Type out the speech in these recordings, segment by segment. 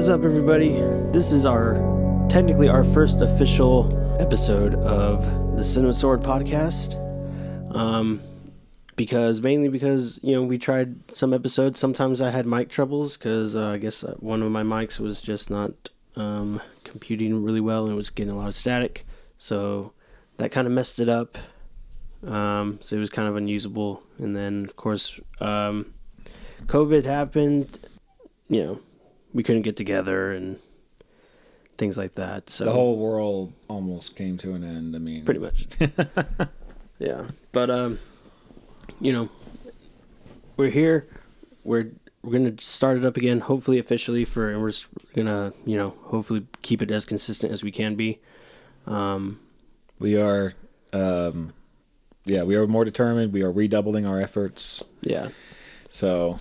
is up, everybody? This is technically our first official episode of the Cinema Sword podcast. Because you know, we tried some episodes. Sometimes I had mic troubles because I guess one of my mics was just not computing really well and it was getting a lot of static, so that kind of messed it up. So it was kind of unusable. And then of course COVID happened. You know, we couldn't get together and things like that. So the whole world almost came to an end. I mean, pretty much. Yeah, but you know, we're here. We're gonna start it up again, hopefully officially, and we're gonna, you know, hopefully keep it as consistent as we can be. We are, we are more determined. We are redoubling our efforts. Yeah. So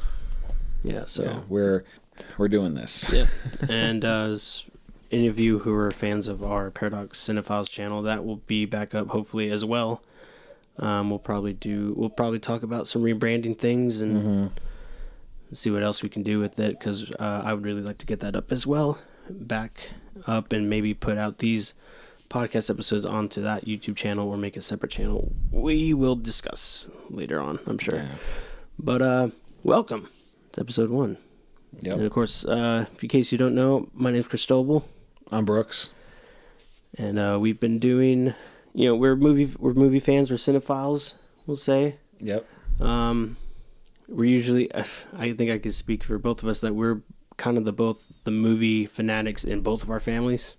we're doing this. Yeah. And as any of you who are fans of our Paradox Cinephiles channel, that will be back up hopefully as well. We'll probably talk about some rebranding things and see what else we can do with it, because I would really like to get that up as well, back up, and maybe put out these podcast episodes onto that YouTube channel or make a separate channel. We will discuss later on, I'm sure. Yeah. But welcome. It's episode 1. Yep. And of course, in case you don't know, my name's Cristobal. I'm Brooks. And we've been doing... You know, we're movie fans, we're cinephiles, we'll say. Yep. We're usually, I think I could speak for both of us, that we're kind of the movie fanatics in both of our families.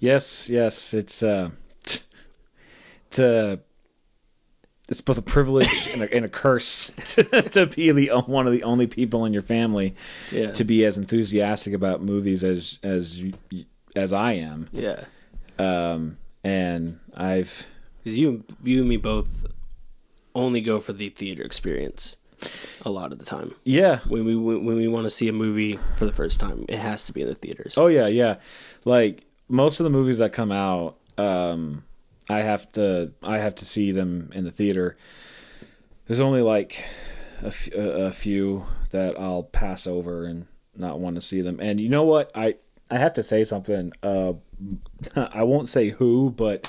Yes, it's both a privilege and a curse to be one of the only people in your family to be as enthusiastic about movies as I am. Yeah. And I've... 'Cause you and me both only go for the theater experience a lot of the time. Yeah. When we want to see a movie for the first time, it has to be in the theaters. Oh, yeah. Like, most of the movies that come out, I have to see them in the theater. There's only, like, a few that I'll pass over and not want to see them. And you know what? I have to say something. I won't say who, but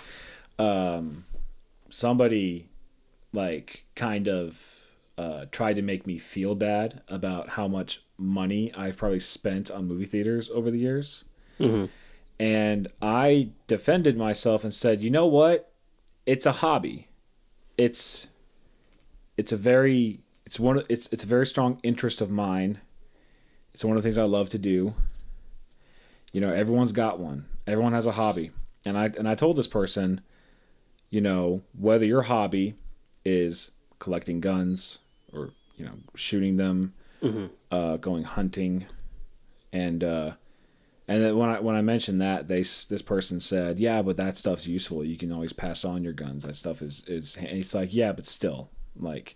somebody tried to make me feel bad about how much money I've probably spent on movie theaters over the years. Mm-hmm. And I defended myself and said, you know what? It's a hobby. It's a very strong interest of mine. It's one of the things I love to do. You know, everyone's got one. Everyone has a hobby. And I told this person, you know, whether your hobby is collecting guns or, you know, shooting them, going hunting, and then when I mentioned that, this person said, "Yeah, but that stuff's useful. You can always pass on your guns. That stuff is." And it's like, yeah, but still, like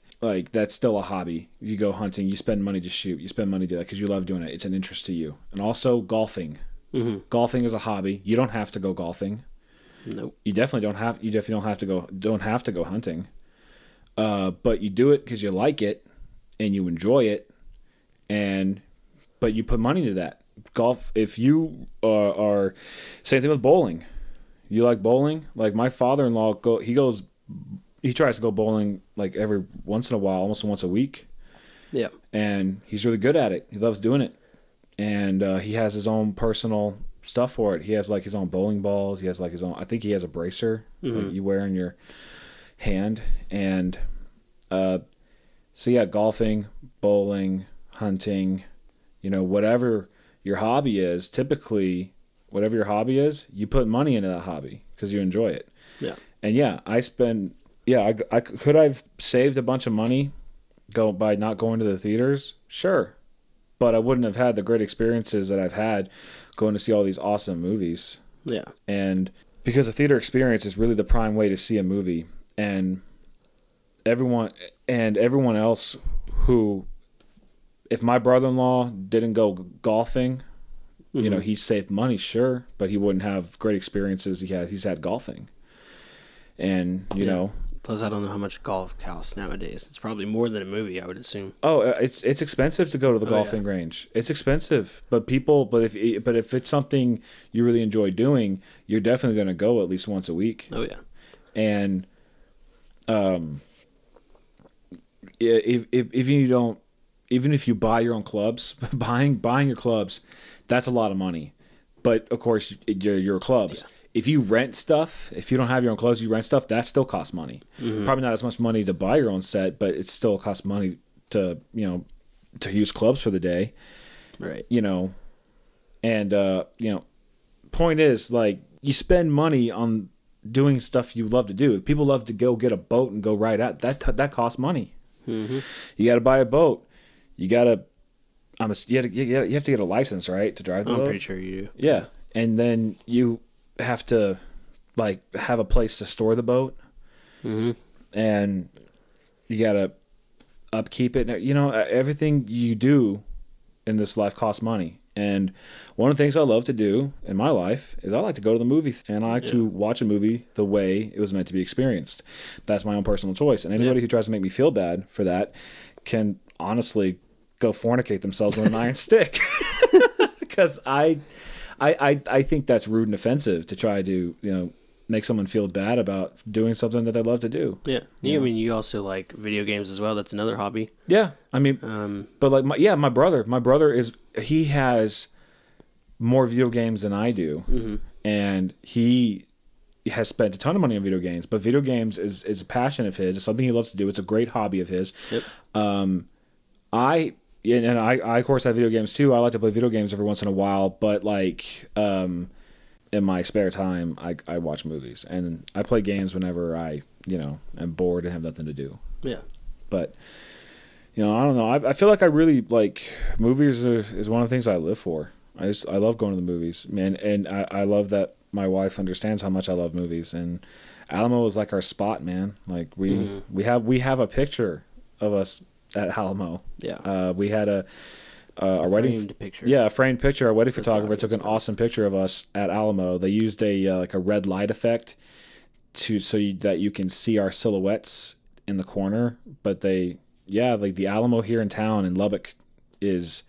that's still a hobby. You go hunting, you spend money to shoot, you spend money to do that because you love doing it. It's an interest to you. And also golfing. Mm-hmm. Golfing is a hobby. You don't have to go golfing. Nope. You definitely don't have to go hunting. But you do it because you like it and you enjoy it, but you put money into that. Golf. If you are same thing with bowling. You like bowling? Like my father-in-law, he tries to go bowling like every once in a while, almost once a week. Yeah. And he's really good at it. He loves doing it. And he has his own personal stuff for it. He has like his own bowling balls. He has like his own. I think he has a bracer that you wear in your hand. And so yeah, golfing, bowling, hunting, you know, whatever your hobby is. Typically, whatever your hobby is, you put money into that hobby because you enjoy it. Yeah. And yeah, I could I've saved a bunch of money by not going to the theaters. Sure. But I wouldn't have had the great experiences that I've had going to see all these awesome movies. Yeah. And because the theater experience is really the prime way to see a movie, and everyone else who, if my brother-in-law didn't go golfing, you know, he saved money, sure, but he wouldn't have great experiences he's had golfing. And, you know, Plus, I don't know how much golf costs nowadays. It's probably more than a movie, I would assume. Oh, it's expensive to go to the golfing range. It's expensive, but if it's something you really enjoy doing, you're definitely going to go at least once a week. Oh yeah, and if you don't, even if you buy your own clubs, buying your clubs, that's a lot of money. But of course, your clubs. Yeah. If you rent stuff, if you don't have your own clothes, you rent stuff, that still costs money. Mm-hmm. Probably not as much money to buy your own set, but it still costs money to use clubs for the day. Right. Point is, like, you spend money on doing stuff you love to do. If people love to go get a boat and go ride out, that costs money. Mm-hmm. You got to buy a boat. You have to get a license, right, to drive the boat? I'm pretty sure you do. Yeah. And then you have to have a place to store the boat, mm-hmm. and you gotta upkeep it. Everything you do in this life costs money. And one of the things I love to do in my life is I like to go to the movie, and I like to watch a movie the way it was meant to be experienced. That's my own personal choice, and anybody who tries to make me feel bad for that can honestly go fornicate themselves with an iron stick, because I think that's rude and offensive to try to, make someone feel bad about doing something that they love to do. Yeah. You mean, you also like video games as well. That's another hobby. Yeah. I mean, but like my brother he has more video games than I do. Mm-hmm. And he has spent a ton of money on video games, but video games is a passion of his. It's something he loves to do. It's a great hobby of his. Yep. I of course have video games too. I like to play video games every once in a while, but in my spare time, I watch movies and I play games whenever I, am bored and have nothing to do. Yeah. But, I don't know. I feel like I really movies is one of the things I live for. I love going to the movies, man. And I love that my wife understands how much I love movies, and Alamo is like our spot, man. Like we have a picture of us at Alamo. Yeah. We had a wedding picture. Yeah, a framed picture. Our wedding photographer took an awesome picture of us at Alamo. They used a a red light effect so that you can see our silhouettes in the corner, but the Alamo here in town in Lubbock is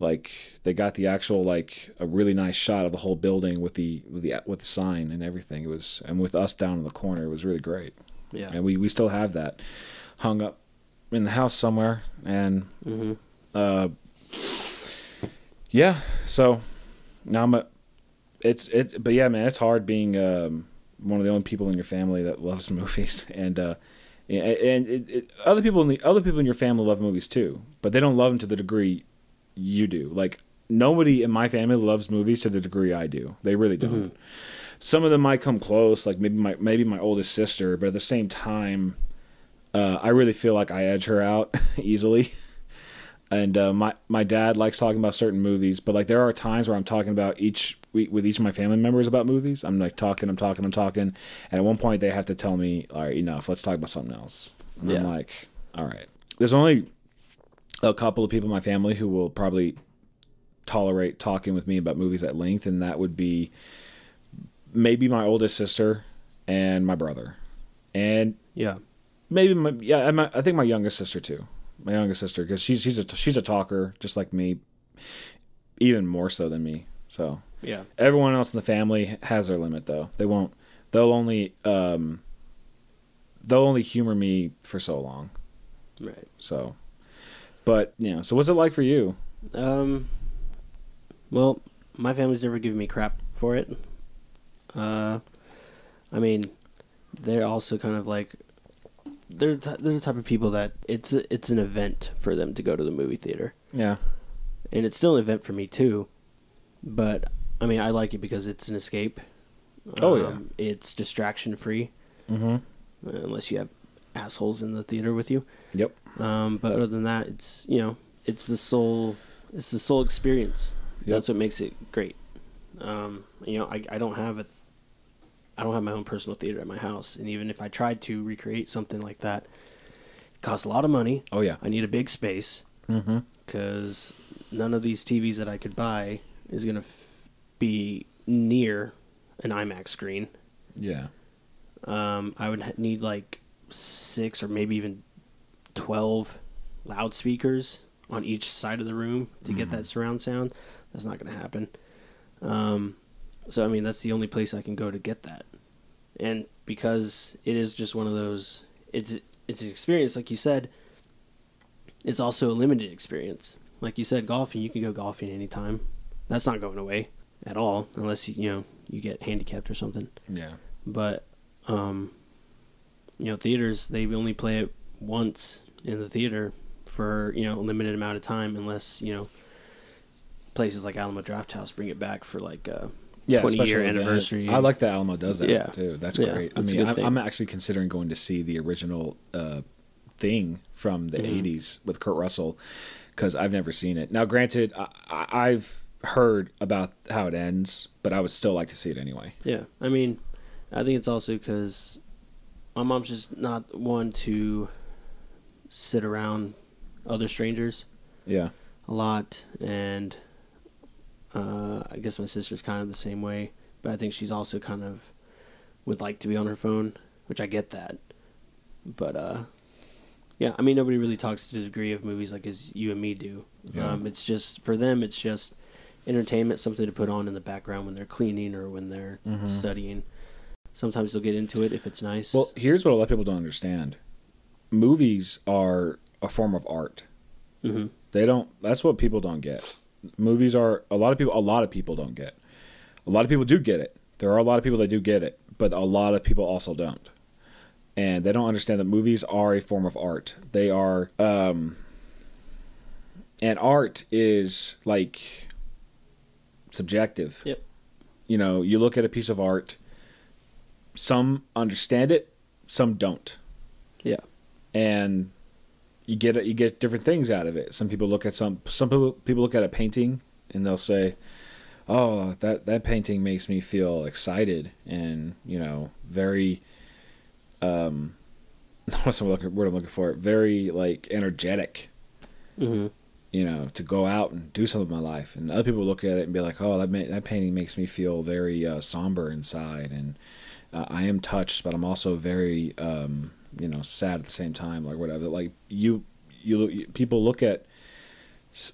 they got the actual a really nice shot of the whole building with the sign and everything. It was, and with us down in the corner, it was really great. Yeah. And we still have that hung up in the house somewhere, and so now it's hard being one of the only people in your family that loves movies, and other people in your family love movies too, but they don't love them to the degree you do. Nobody in my family loves movies to the degree I do. They really don't. Mm-hmm. Some of them might come close, maybe my oldest sister, but at the same time, I really feel like I edge her out easily. And my dad likes talking about certain movies, but there are times where I'm talking about with each of my family members about movies. I'm talking. And at one point they have to tell me, all right, enough, let's talk about something else. And I'm all right. There's only a couple of people in my family who will probably tolerate talking with me about movies at length. And that would be maybe my oldest sister and my brother. And I think my youngest sister too. My youngest sister, because she's a talker just like me, even more so than me. So everyone else in the family has their limit though. They'll only humor me for so long. Right. So, so what's it like for you? Well, my family's never given me crap for it. I mean, they're also kind of they're the type of people that it's an event for them to go to the movie theater. Yeah. And it's still an event for me too. But I mean, I like it because it's an escape. It's distraction free. Mm-hmm. Unless you have assholes in the theater with you. Yep. But other than that, it's the sole experience. Yep. That's what makes it great. I don't have my own personal theater at my house. And even if I tried to recreate something like that, it costs a lot of money. Oh, yeah. I need a big space, because none of these TVs that I could buy is going to be near an IMAX screen. Yeah. I would need 6 or maybe even 12 loudspeakers on each side of the room to get that surround sound. That's not going to happen. So, I mean, that's the only place I can go to get that. And because it is just one of those, it's an experience, like you said. It's also a limited experience. Like you said, golfing, you can go golfing anytime. That's not going away at all, unless, you know, you get handicapped or something. Yeah. But, you know, theaters, they only play it once in the theater for, you know, a limited amount of time, unless, you know, places like Alamo Drafthouse bring it back for like a 20-year anniversary. I like that Alamo does that too. That's great. I mean, I'm actually considering going to see the original Thing from the 80s with Kurt Russell, because I've never seen it. Now, granted, I've heard about how it ends, but I would still like to see it anyway. Yeah. I mean, I think it's also because my mom's just not one to sit around other strangers a lot, and I guess my sister's kind of the same way, but I think she's also kind of would like to be on her phone, which I get that. But yeah, I mean, nobody really talks to the degree of movies like as you and me do. Yeah. It's just, for them, it's just entertainment, something to put on in the background when they're cleaning or when they're studying. Sometimes they'll get into it if it's nice. Well, here's what a lot of people don't understand. Movies are a form of art. They don't, that's what people don't get. Movies are, a lot of people don't get. A lot of people do get it. There are a lot of people that do get it, but a lot of people also don't. And they don't understand that movies are a form of art. They are, and art is like subjective. Yep. You know, you look at a piece of art, some understand it, some don't. Yeah. And you get different things out of it. Some people look at some people look at a painting and they'll say, "Oh, that painting makes me feel excited and, you know, very." What's the word I'm looking for? Very like energetic, you know, to go out and do something in my life. And other people look at it and be like, "Oh, that painting makes me feel very somber inside, and I am touched, but I'm also very, you know, sad at the same time." Like whatever. Like you people look at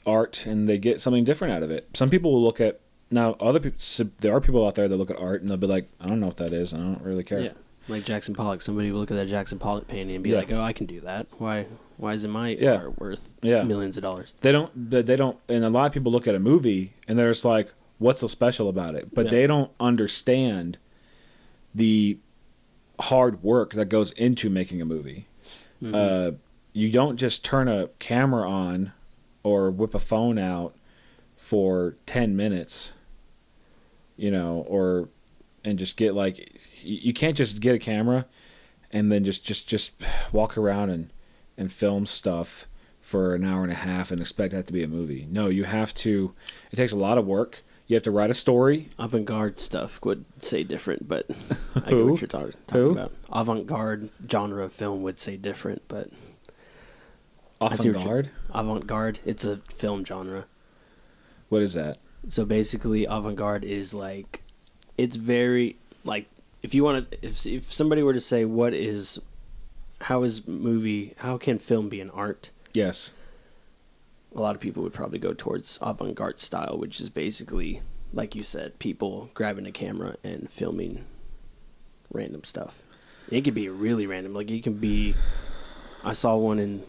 art and they get something different out of it. Some people will look at now. Other people, there are people out there that look at art and they'll be like, "I don't know what that is. I don't really care." Yeah. Like Jackson Pollock, somebody will look at that Jackson Pollock painting and be like, "Oh, I can do that. Why isn't my art worth millions of dollars?" They don't, and a lot of people look at a movie and they're just like, "What's so special about it?" But they don't understand the hard work that goes into making a movie. You don't just turn a camera on or whip a phone out for 10 minutes, you know, or and just get like. You can't just get a camera and then just walk around and film stuff for an hour and a half and expect that to be a movie. No, you have to. It takes a lot of work. You have to write a story. Avant-garde stuff would say different, but I get what you're talking about. Avant-garde genre of film would say different, but avant-garde. Avant-garde. It's a film genre. What is that? So basically, avant-garde is like it's very like. If you want to, if somebody were to say, how can film be an art? Yes. A lot of people would probably go towards avant-garde style, which is basically, like you said, people grabbing a camera and filming random stuff. It could be really random. Like it can be, I saw one in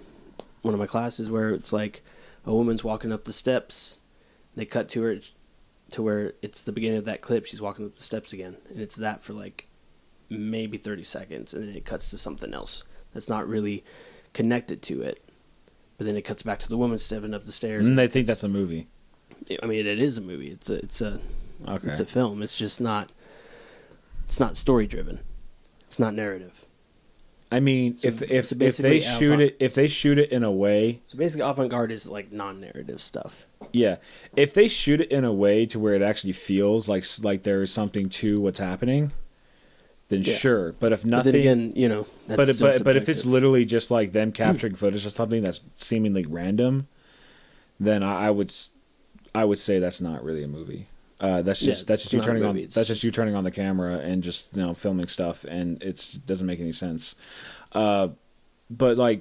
one of my classes where it's like a woman's walking up the steps. They cut to her. To where it's the beginning of that clip, she's walking up the steps again, and it's that for like maybe 30 seconds, and then it cuts to something else that's not really connected to it, but then it cuts back to the woman stepping up the stairs. And they think that's a movie. I mean, it is a movie. It's a film. It's just not. It's not story driven. It's not narrative. I mean, so if they shoot it in a way. So basically, avant-garde is like non-narrative stuff. Yeah, if they shoot it in a way to where it actually feels like there is something to what's happening, then sure. But if nothing, but then again, you know, that's but if it's literally just like them capturing footage or something that's seemingly random, then I would say that's not really a movie. That's just you turning on the camera and just, you know, filming stuff, and it doesn't make any sense. But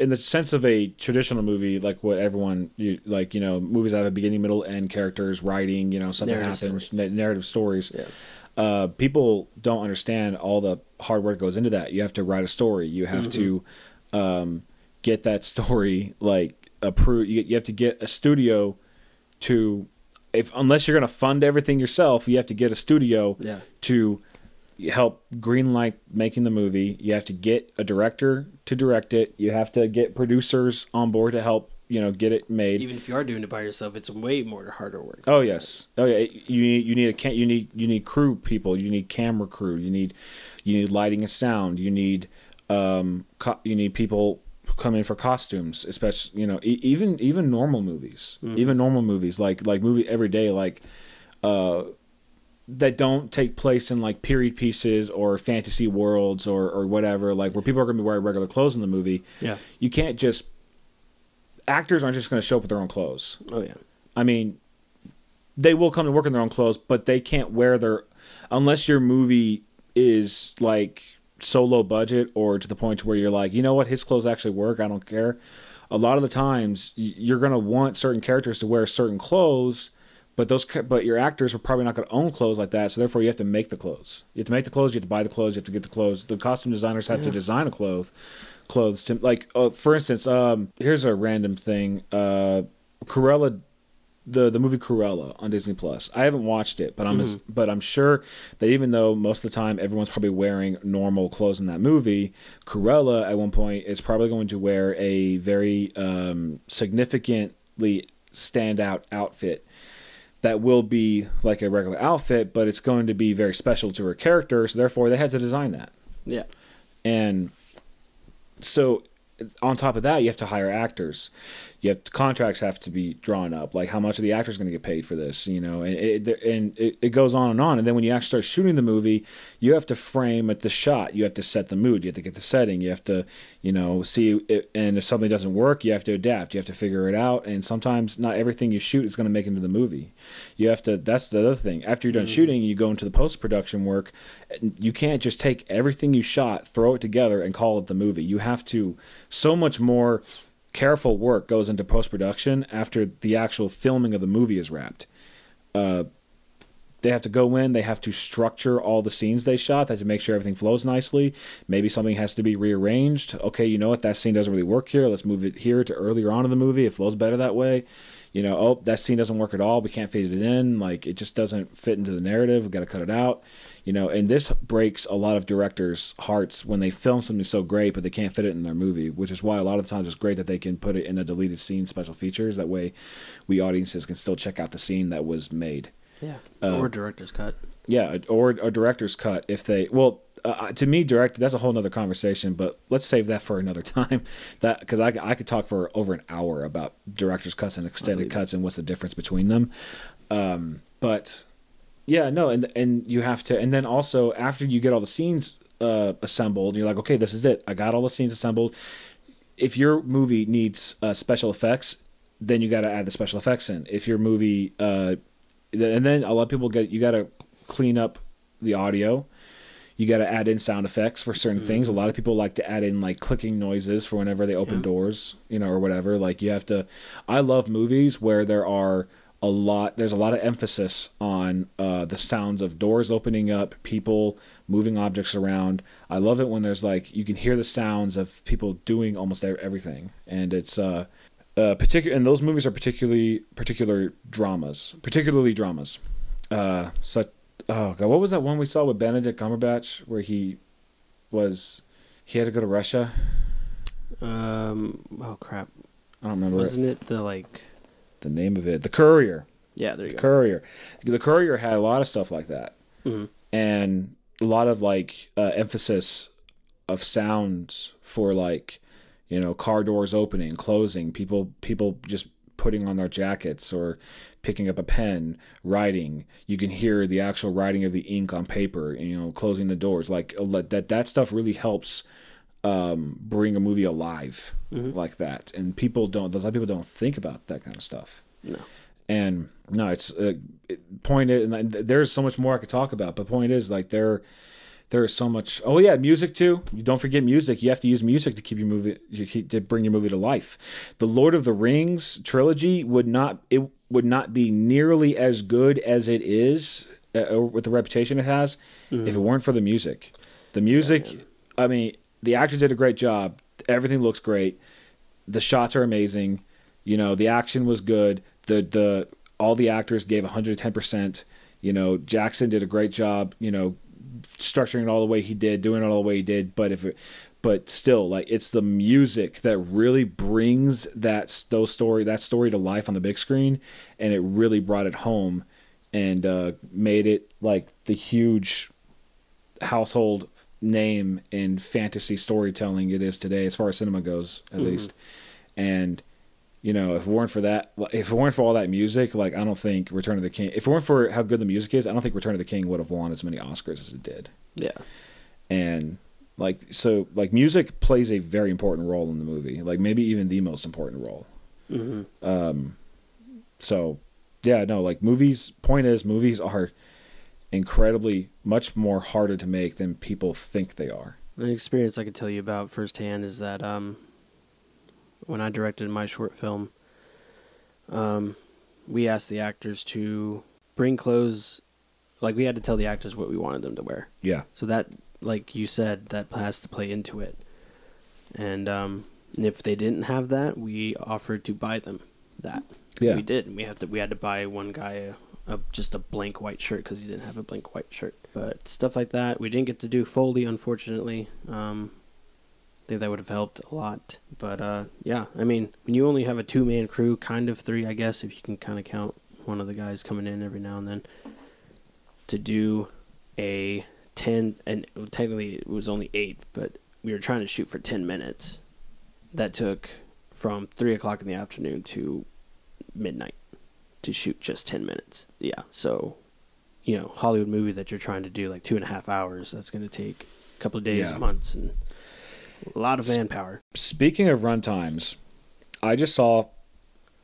in the sense of a traditional movie, like what everyone movies have a beginning, middle, end, characters, writing, something happens, narrative stories. Yeah. People don't understand all the hard work goes into that. You have to write a story. You have to get that story approved. You have to get a studio to, unless you're going to fund everything yourself, you have to get a studio to help greenlight making the movie. You have to get a director to direct it. You have to get producers on board to help get it made. Even if you are doing it by yourself, it's way more harder work. Oh yes, that. Oh yeah. You need crew people. You need camera crew. You need lighting and sound. You need you need people who come in for costumes, especially even normal movies, like movie every day, that don't take place in period pieces or fantasy worlds or whatever, where people are going to be wearing regular clothes in the movie. Yeah, you can't just. Actors aren't just going to show up with their own clothes. Oh, yeah. I mean, they will come to work in their own clothes, but they can't wear their... Unless your movie is, so low budget or to the point where you're like, you know what, his clothes actually work, I don't care. A lot of the times, you're going to want certain characters to wear certain clothes, but your actors are probably not going to own clothes like that, so therefore you have to make the clothes. You have to make the clothes, you have to buy the clothes, you have to get the clothes. The costume designers have to design a clothes to for instance, here's a random thing. Cruella, the movie Cruella on Disney Plus. I haven't watched it, but I'm sure that even though most of the time everyone's probably wearing normal clothes in that movie, Cruella at one point is probably going to wear a very significantly standout outfit that will be like a regular outfit, but it's going to be very special to her character. So therefore, they had to design that. Yeah, and. So on top of that, you have to hire actors. You have contracts have to be drawn up, like how much are the actors going to get paid for this, and it goes on and on. And then when you actually start shooting the movie, you have to frame at the shot. You have to set the mood. You have to get the setting. You have to, see it, and if something doesn't work, you have to adapt. You have to figure it out. And sometimes not everything you shoot is going to make into the movie. You have to. That's the other thing. After you're done shooting, you go into the post-production work. You can't just take everything you shot, throw it together, and call it the movie. You have to so much more. Careful work goes into post-production after the actual filming of the movie is wrapped. They have to go in. They have to structure all the scenes they shot. They have to make sure everything flows nicely. Maybe something has to be rearranged. Okay, you know what? That scene doesn't really work here. Let's move it here to earlier on in the movie. It flows better that way. Oh, that scene doesn't work at all. We can't fit it in. It just doesn't fit into the narrative. We've got to cut it out. And this breaks a lot of directors' hearts when they film something so great, but they can't fit it in their movie, which is why a lot of the times it's great that they can put it in a deleted scene special features. That way we audiences can still check out the scene that was made. Yeah, or director's cut. Yeah, or a director's cut if they... Well, to me, that's a whole nother conversation, but let's save that for another time. Because I could talk for over an hour about director's cuts and extended cuts and what's the difference between them. But... Yeah, no, and you have to, and then also after you get all the scenes assembled, you're like, okay, this is it. I got all the scenes assembled. If your movie needs special effects, then you got to add the special effects in. If your movie, and then a lot of people you got to clean up the audio. You got to add in sound effects for certain things. A lot of people like to add in clicking noises for whenever they open doors, or whatever. You have to. I love movies where there are. There's a lot of emphasis on the sounds of doors opening up, people moving objects around. I love it when there's you can hear the sounds of people doing almost everything, and it's particular. And those movies are particularly dramas. Oh god, what was that one we saw with Benedict Cumberbatch where he had to go to Russia? Oh crap, I don't remember. Wasn't it the name of it, The Courier. Yeah, there you go. Courier. The Courier had a lot of stuff like that, and a lot of emphasis of sounds for car doors opening, closing, people just putting on their jackets or picking up a pen, writing. You can hear the actual writing of the ink on paper. Closing the doors that stuff really helps. Bring a movie alive like that, and people don't. Those people don't think about that kind of stuff. No, And no, it's point is, and there's so much more I could talk about, but point is, like, there is so much. Oh yeah, music too. You don't forget music. You have to use music to keep your movie, to bring your movie to life. The Lord of the Rings trilogy would not be nearly as good as it is, with the reputation it has, if it weren't for the music. The music, yeah. I mean, the actors did a great job. Everything looks great. The shots are amazing. You know, the action was good. The all the actors gave 110%. You know, Jackson did a great job, you know, structuring it all the way he did, doing it all the way he did, but still, like, it's the music that really brings that story to life on the big screen, and it really brought it home and made it like the huge household name in fantasy storytelling it is today, as far as cinema goes, at least. And you know, if it weren't for all that music, like, I don't think Return of the King, if it weren't for how good the music is, I don't think Return of the King would have won as many Oscars as it did. Yeah. And so music plays a very important role in the movie, like maybe even the most important role. So yeah, no, like, movies are incredibly much more harder to make than people think they are. An experience I could tell you about firsthand is that when I directed my short film, we asked the actors to bring clothes, like, we had to tell the actors what we wanted them to wear. Yeah. So that, like you said, that has to play into it. And if they didn't have that, we offered to buy them that. Yeah. We did. We had to buy one guy just a blank white shirt because he didn't have a blank white shirt. But stuff like that, we didn't get to do Foley, unfortunately. I think that would have helped a lot. But yeah, I mean, when you only have a 2-man crew, kind of 3, I guess, if you can kind of count one of the guys coming in every now and then, to do a 10, and technically it was only 8, but we were trying to shoot for 10 minutes. That took from 3 o'clock in the afternoon to midnight to shoot just 10 minutes. Yeah, so, you know, Hollywood movie that you're trying to do, like, 2.5 hours, that's going to take a couple of days, yeah, months, and a lot of manpower. Speaking of runtimes, I just saw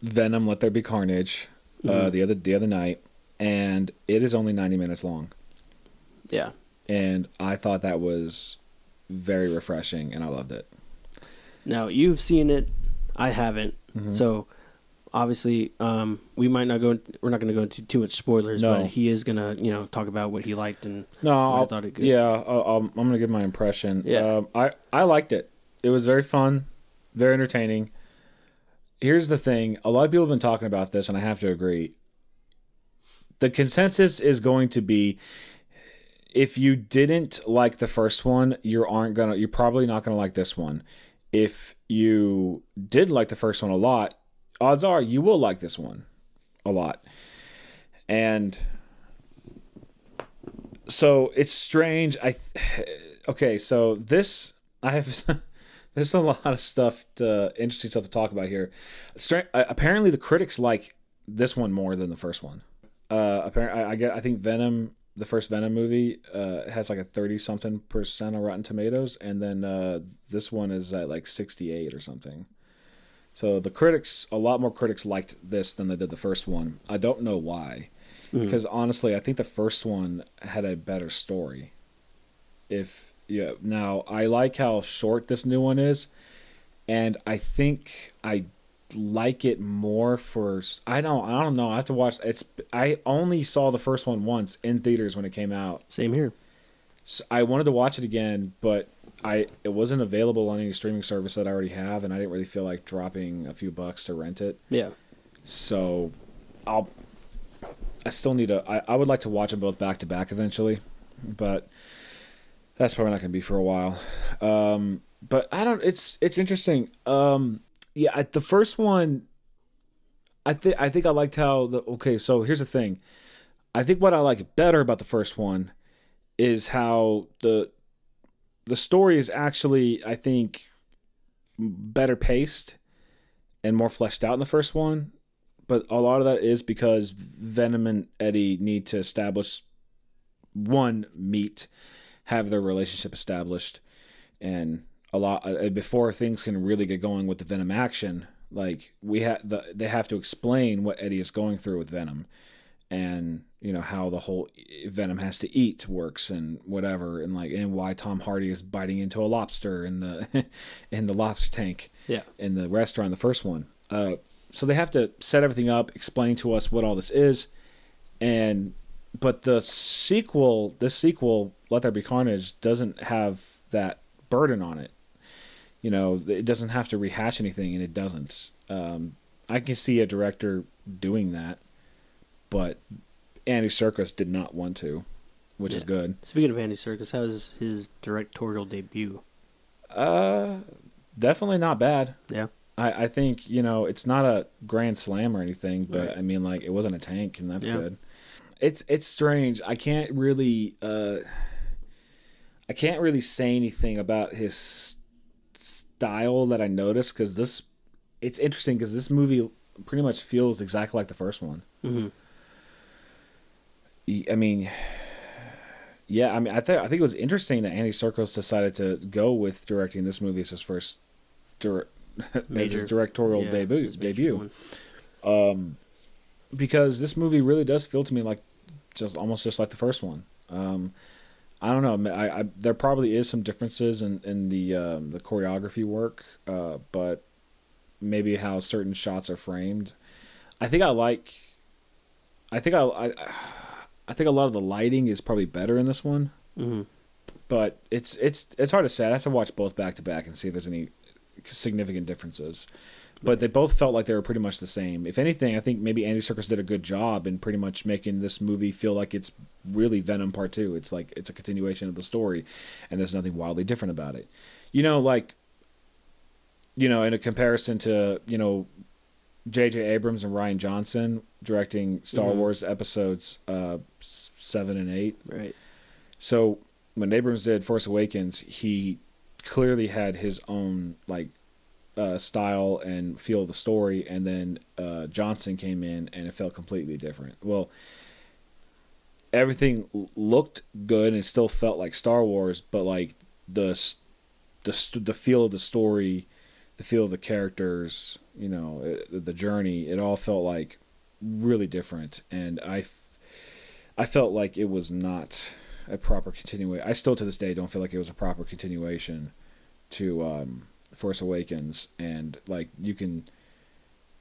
Venom: Let There Be Carnage the other night, and it is only 90 minutes long. Yeah. And I thought that was very refreshing, and I loved it. Now, you've seen it. I haven't. So obviously, we might not go. We're not going to go into too much spoilers, but he is going to, you know, talk about what he liked and what I thought it good. Yeah, I'm going to give my impression. Yeah, I liked it. It was very fun, very entertaining. Here's the thing: a lot of people have been talking about this, and I have to agree. The consensus is going to be, if you didn't like the first one, you're probably not going to like this one. If you did like the first one a lot, odds are you will like this one a lot. And so it's strange. There's a lot of interesting stuff to talk about here. Apparently the critics like this one more than the first one. I think Venom, the first Venom movie, has like a 30-something% on Rotten Tomatoes. And then this one is at like 68 or something. So a lot more critics liked this than they did the first one. I don't know why, because honestly, I think the first one had a better story. Now I like how short this new one is, and I think I like it more for. I don't know. I have to watch. I only saw the first one once in theaters when it came out. Same here. So I wanted to watch it again, but it wasn't available on any streaming service that I already have, and I didn't really feel like dropping a few bucks to rent it. Yeah. So I still need I would like to watch them both back to back eventually, but that's probably not going to be for a while. But it's interesting. The first one, I think I liked how so here's the thing. I think what I like better about the first one is how the story is actually, I think, better paced and more fleshed out in the first one. But a lot of that is because Venom and Eddie need to have their relationship established. And before things can really get going with the Venom action, Like, they have to explain what Eddie is going through with Venom, and you know how the whole Venom has to eat works and whatever, and like, and why Tom Hardy is biting into a lobster in the in the lobster tank, yeah, in the restaurant, the first one. So they have to set everything up, explain to us what all this is, but this sequel, Let There Be Carnage, doesn't have that burden on it. You know, it doesn't have to rehash anything, and it doesn't. I can see a director doing that, but Andy Serkis did not want to, which is good. Speaking of Andy Serkis, how is his directorial debut? Definitely not bad. Yeah. I think, you know, it's not a grand slam or anything, but right. I mean, like, it wasn't a tank, and that's good. It's strange. I can't really say anything about his style that I noticed, because it's interesting, because this movie pretty much feels exactly like the first one. Mm-hmm. I think it was interesting that Andy Serkis decided to go with directing this movie as his first directorial debut. Because this movie really does feel to me like almost like the first one. I don't know. I there probably is some differences in the choreography work, but maybe how certain shots are framed. I think a lot of the lighting is probably better in this one. Mm-hmm. But it's hard to say. I have to watch both back to back and see if there's any significant differences. But they both felt like they were pretty much the same. If anything, I think maybe Andy Serkis did a good job in pretty much making this movie feel like it's really Venom Part 2. It's like it's a continuation of the story, and there's nothing wildly different about it. You know, like, you know, in a comparison to, you know, J.J. Abrams and Rian Johnson directing Star Wars episodes 7 and 8. Right. So when Abrams did Force Awakens, he clearly had his own, like, style and feel of the story, and then Johnson came in and it felt completely different. Well, everything looked good and it still felt like Star Wars, but like the feel of the story, the feel of the characters, you know, the journey, it all felt like really different, and I felt like it was not a proper continuation. I still to this day don't feel like it was a proper continuation to Force Awakens, and like you can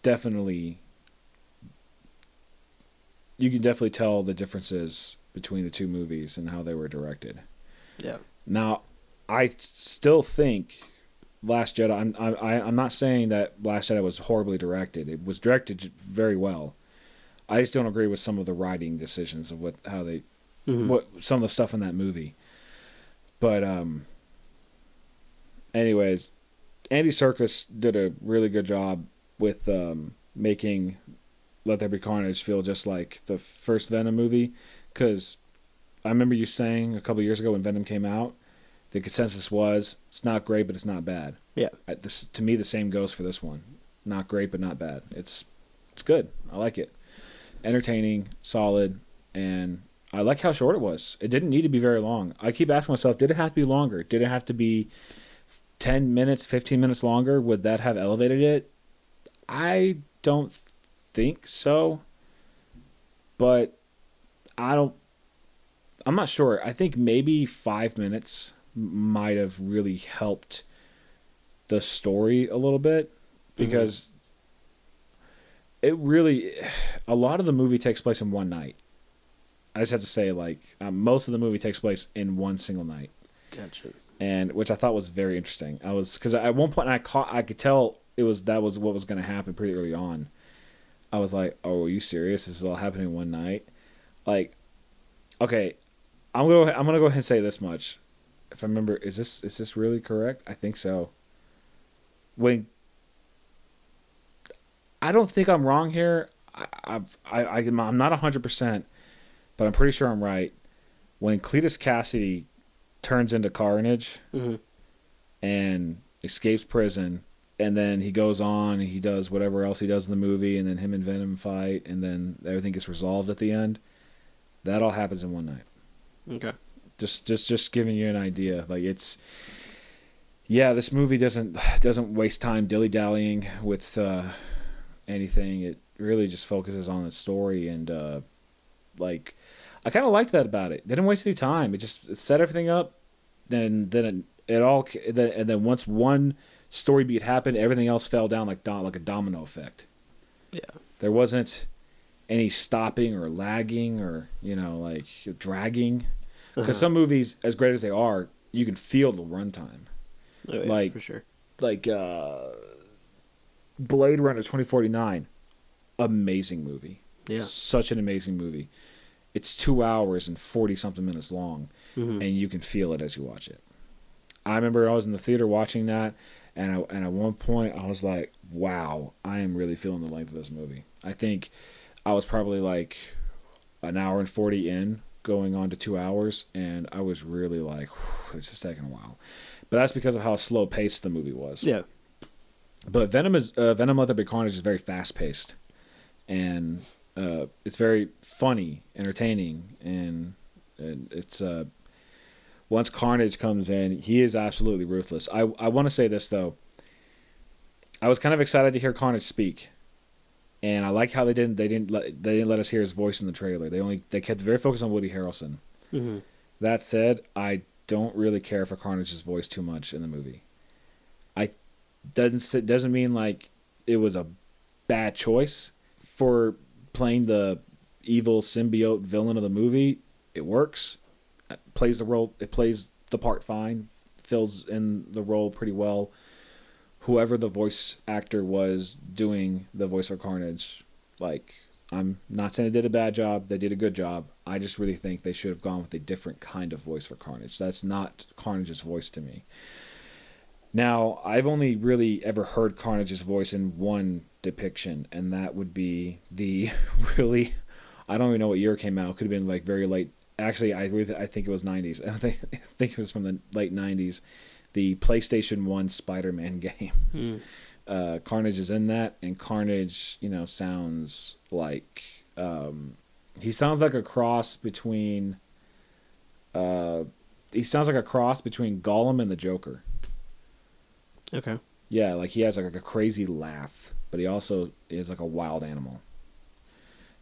definitely tell the differences between the two movies and how they were directed. Yeah. Now, I still think Last Jedi. I'm not saying that Last Jedi was horribly directed. It was directed very well. I just don't agree with some of the writing decisions of some of the stuff in that movie. But anyways. Andy Serkis did a really good job with making Let There Be Carnage feel just like the first Venom movie, because I remember you saying a couple of years ago when Venom came out, the consensus was it's not great, but it's not bad. Yeah. To me, the same goes for this one. Not great, but not bad. It's good. I like it. Entertaining, solid, and I like how short it was. It didn't need to be very long. I keep asking myself, did it have to be longer? Did it have to be 10 minutes, 15 minutes longer? Would that have elevated it? I don't think so. But I'm not sure. I think maybe 5 minutes might have really helped the story a little bit, because a lot of the movie takes place in one night. I just have to say, like, most of the movie takes place in one single night. Gotcha. And which I thought was very interesting. Because at one point I could tell that was what was going to happen pretty early on. I was like, "Oh, are you serious? This is all happening in one night?" Like, okay, I'm gonna go ahead and say this much. If I remember, is this really correct? I think so. I don't think I'm wrong here. I'm not 100%, but I'm pretty sure I'm right. When Cletus Cassidy turns into Carnage and escapes prison, and then he goes on and he does whatever else he does in the movie, and then him and Venom fight, and then everything gets resolved at the end. That all happens in one night. Okay. Just giving you an idea. Like, it's yeah, this movie doesn't waste time dilly-dallying with anything. It really just focuses on its story, and like, I kind of liked that about it. They didn't waste any time. It just set everything up, and then it all, and then once one story beat happened, everything else fell down like a domino effect. Yeah, there wasn't any stopping or lagging or like dragging, because some movies, as great as they are, you can feel the runtime. Oh, yeah, like for sure, like Blade Runner 2049, amazing movie. Yeah, such an amazing movie. It's 2 hours and 40-something minutes long, and you can feel it as you watch it. I remember I was in the theater watching that, and at one point I was like, wow, I am really feeling the length of this movie. I think I was probably like an hour and 40 in, going on to 2 hours, and I was really like, this is taking a while. But that's because of how slow-paced the movie was. Yeah. But Venom: Let There Be Carnage is very fast-paced, and... it's very funny, entertaining, and it's once Carnage comes in, he is absolutely ruthless. I want to say this though. I was kind of excited to hear Carnage speak, and I like how they didn't let us hear his voice in the trailer. They kept very focused on Woody Harrelson. That said, I don't really care for Carnage's voice too much in the movie. It doesn't mean like it was a bad choice for playing the evil symbiote villain of the movie. It works. It plays the role. It plays the part fine. Fills in the role pretty well. Whoever the voice actor was doing the voice of Carnage, like, I'm not saying they did a bad job. They did a good job. I just really think they should have gone with a different kind of voice for Carnage. That's not Carnage's voice to me. Now, I've only really ever heard Carnage's voice in one depiction, and that would be the really, I don't even know what year it came out. It could have been like very late. Actually, I think it was 90s. I think it was from the late 90s. The PlayStation 1 Spider-Man game. Carnage is in that, and Carnage, sounds like, he sounds like a cross between, Gollum and the Joker. Okay. Yeah, like he has like a crazy laugh, but he also is like a wild animal,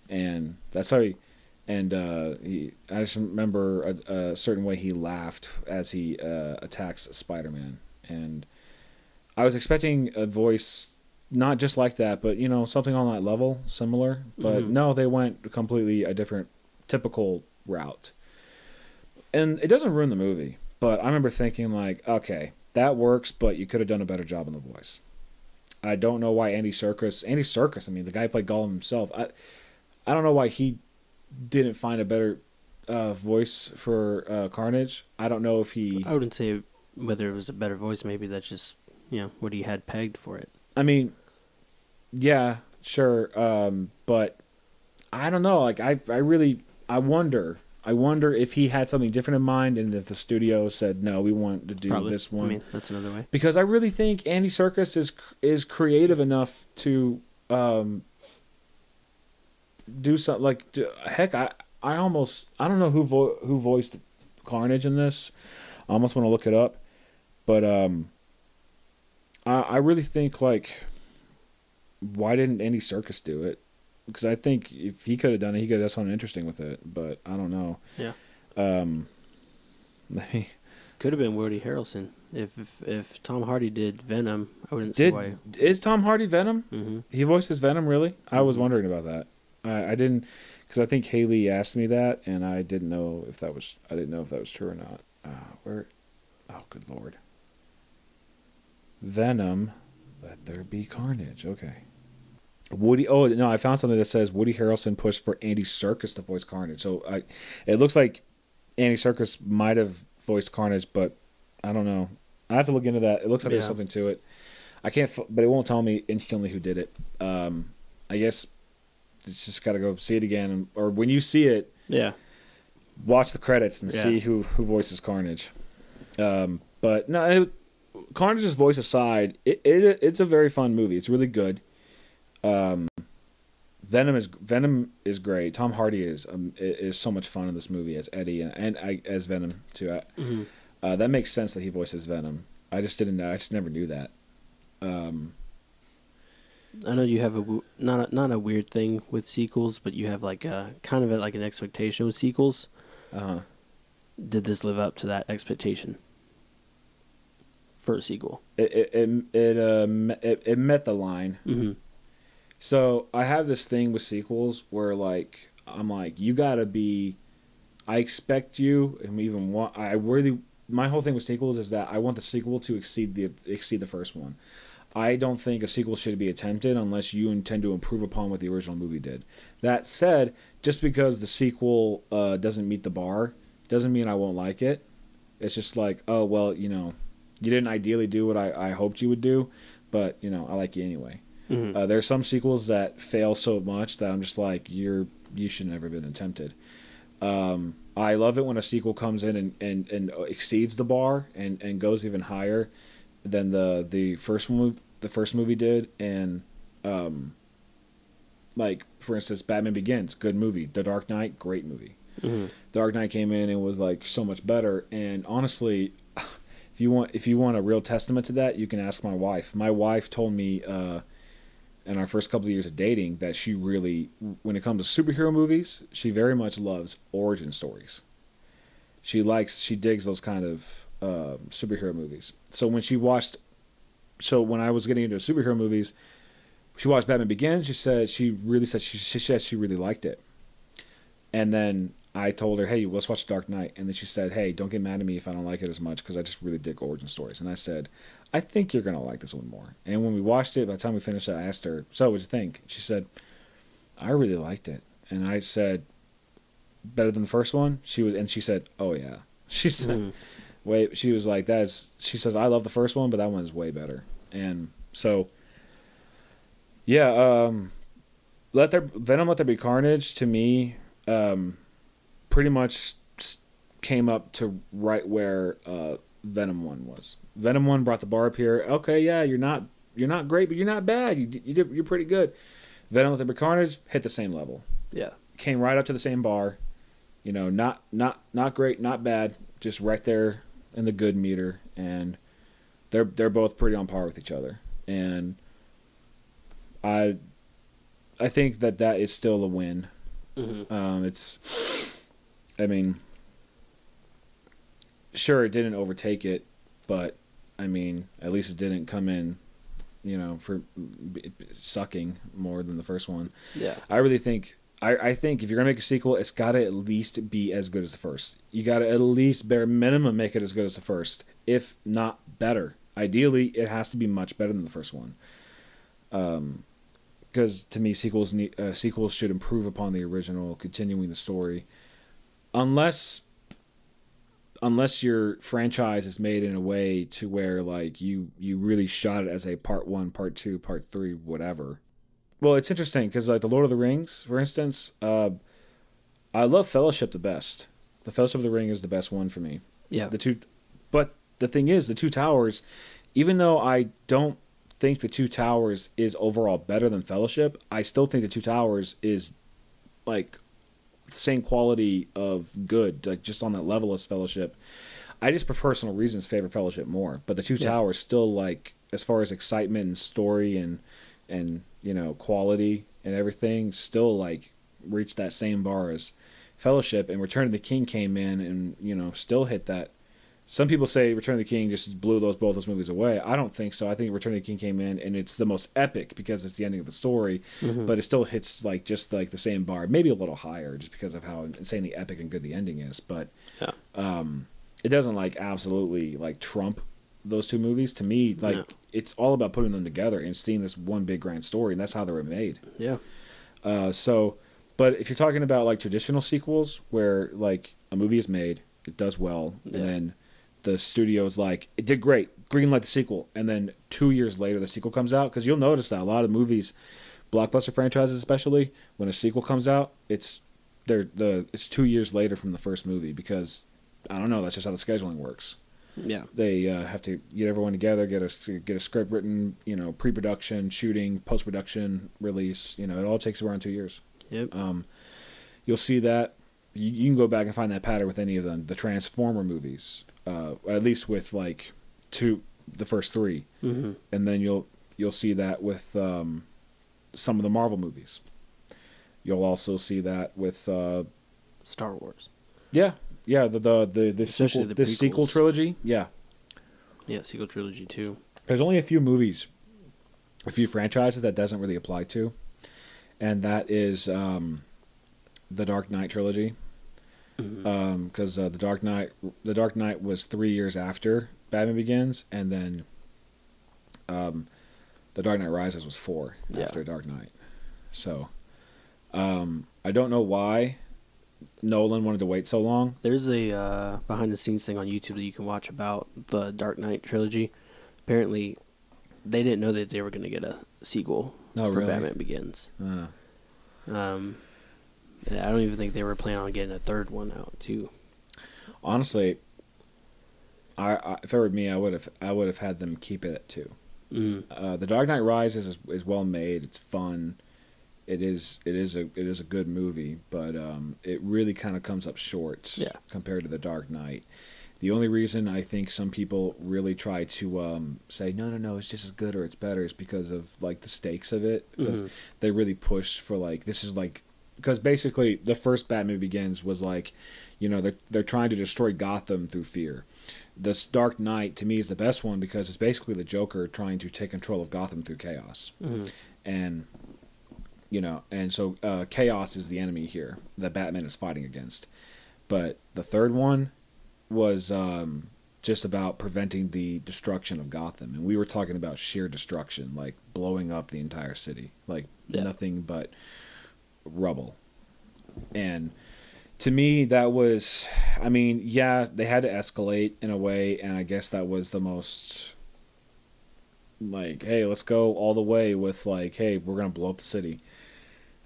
and that's how he. And I just remember a certain way he laughed as he attacks Spider-Man, and I was expecting a voice not just like that, but something on that level, similar. But no, they went completely a different, typical route, and it doesn't ruin the movie. But I remember thinking like, okay, that works, but you could have done a better job on the voice. I don't know why Andy Serkis, I mean, the guy who played Gollum himself, I don't know why he didn't find a better voice for Carnage. I don't know if he... I wouldn't say whether it was a better voice. Maybe that's just, what he had pegged for it. I mean, yeah, sure. But I don't know. Like, I wonder... if he had something different in mind, and if the studio said, no, we want to do this one. I mean, that's another way. Because I really think Andy Serkis is creative enough to do something. Like, heck, I almost... I don't know who voiced Carnage in this. I almost want to look it up. But I really think, like, why didn't Andy Serkis do it? Because I think if he could have done it, he could have done something interesting with it. But I don't know. Yeah. Could have been Woody Harrelson. If Tom Hardy did Venom, I wouldn't see why. Is Tom Hardy Venom? He voices Venom, really? I was wondering about that. I didn't, because I think Haley asked me that, and I didn't know if that was true or not. Oh, good Lord. Venom, Let There Be Carnage. Okay. Oh no! I found something that says Woody Harrelson pushed for Andy Serkis to voice Carnage. So it looks like Andy Serkis might have voiced Carnage, but I don't know. I have to look into that. It looks like there's something to it. I can't, but it won't tell me instantly who did it. I guess it's just got to go see it again, or when you see it, watch the credits and see who voices Carnage. But no, Carnage's voice aside, it's a very fun movie. It's really good. Venom is great. Tom Hardy is so much fun in this movie as Eddie, and as Venom too. That makes sense that he voices Venom. I just didn't know. I just never knew that. I know you have not a weird thing with sequels, but you have like a kind of like an expectation with sequels. Uh-huh. Did this live up to that expectation for a sequel? It met the line. Mm-hmm. So I have this thing with sequels where like I'm like, you gotta be. I expect you, and even want. I really. My whole thing with sequels is that I want the sequel to exceed the first one. I don't think a sequel should be attempted unless you intend to improve upon what the original movie did. That said, just because the sequel doesn't meet the bar doesn't mean I won't like it. It's just like, oh, well, you know, you didn't ideally do what I hoped you would do, but, you know, I like you anyway. Mm-hmm. There are some sequels that fail so much that I'm just like, you should never have been attempted. I love it when a sequel comes in and exceeds the bar and goes even higher than the first movie did. And like, for instance, Batman Begins, good movie. The Dark Knight, great movie. Mm-hmm. Dark Knight came in and was like so much better. And honestly, if you want a real testament to that, you can ask my wife. My wife told me in our first couple of years of dating that she really, when it comes to superhero movies, she very much loves origin stories. She digs those kind of superhero movies. So when I was getting into superhero movies, she watched Batman Begins. She said she really liked it. And then I told her, hey, let's watch Dark Knight. And then she said, hey, don't get mad at me if I don't like it as much, because I just really dig origin stories. And I said, I think you're going to like this one more. And when we watched it, by the time we finished it, I asked her, so what'd you think? She said, I really liked it. And I said, better than the first one? She said, oh yeah. She said, Wait, she was like, she says, I love the first one, but that one is way better. And so, yeah, Venom Let There Be Carnage, to me, pretty much came up to right where Venom 1 was. Venom 1 brought the bar up here. Okay, yeah, you're not great, but you're not bad. You're pretty good. Venom Let There Be Carnage hit the same level. Yeah, came right up to the same bar. You know, not great, not bad, just right there in the good meter, and they're both pretty on par with each other. And I think that is still a win. Mm-hmm. I mean, sure, it didn't overtake it, but I mean, at least it didn't come in, you know, for sucking more than the first one. Yeah, I really think. I think if you're going to make a sequel, it's got to at least be as good as the first. You got to at least, bare minimum, make it as good as the first, if not better. Ideally, it has to be much better than the first one. Because to me, sequels should improve upon the original, continuing the story. Unless your franchise is made in a way to where like you really shot it as a part one, part two, part three, whatever. Well, it's interesting because, like, the Lord of the Rings, for instance, I love Fellowship the best. The Fellowship of the Ring is the best one for me. Yeah. But the thing is, the Two Towers, even though I don't think the Two Towers is overall better than Fellowship, I still think the Two Towers is like the same quality of good, like just on that level as Fellowship. I just, for personal reasons, favor Fellowship more. But the Two Towers still, like, as far as excitement and story and you know, quality and everything, still like reached that same bar as Fellowship. And Return of the King came in and, you know, still hit that. Some people say Return of the King just blew both those movies away. I don't think so. I think Return of the King came in and it's the most epic because it's the ending of the story, but it still hits like just like the same bar, maybe a little higher just because of how insanely epic and good the ending is. But yeah. It doesn't like absolutely like trump those two movies to me. Like, no. It's all about putting them together and seeing this one big grand story, and that's how they were made. Yeah. So, but if you're talking about like traditional sequels where like a movie is made, it does well, and then the studio is like, it did great, greenlight the sequel, and then 2 years later the sequel comes out, because you'll notice that a lot of movies, blockbuster franchises especially, when a sequel comes out, it's 2 years later from the first movie because I don't know, that's just how the scheduling works. Yeah, they have to get everyone together, get a script written, you know, pre-production, shooting, post-production, release. You know, it all takes around 2 years. Yep. You'll see that. You can go back and find that pattern with any of them. The Transformer movies, at least with like two the first three, mm-hmm. and then you'll see that with some of the Marvel movies. You'll also see that with Star Wars. Yeah, yeah, the sequel trilogy. Yeah, yeah, sequel trilogy too. There's only a few movies, a few franchises that doesn't really apply to, and that is the Dark Knight trilogy. Because the Dark Knight was 3 years after Batman Begins, and then the Dark Knight Rises was four after Dark Knight. So I don't know why Nolan wanted to wait so long. There's a behind the scenes thing on YouTube that you can watch about the Dark Knight trilogy. Apparently, they didn't know that they were going to get a sequel for Batman Begins. I don't even think they were planning on getting a third one out too. Honestly, I if it were me, I would have had them keep it at two. Mm-hmm. The Dark Knight Rises is well made. It's fun. It is a good movie, but it really kind of comes up short compared to The Dark Knight. The only reason I think some people really try to say no, it's just as good or it's better is because of like the stakes of it. Because mm-hmm. they really push for like this is like. Because basically, the first Batman Begins was like, they're trying to destroy Gotham through fear. This Dark Knight, to me, is the best one because it's basically the Joker trying to take control of Gotham through chaos. Mm-hmm. And so chaos is the enemy here that Batman is fighting against. But the third one was just about preventing the destruction of Gotham. And we were talking about sheer destruction, like blowing up the entire city. Like nothing but... rubble. And to me that was they had to escalate in a way, and I guess that was the most like, hey, let's go all the way with like, hey, we're gonna blow up the city.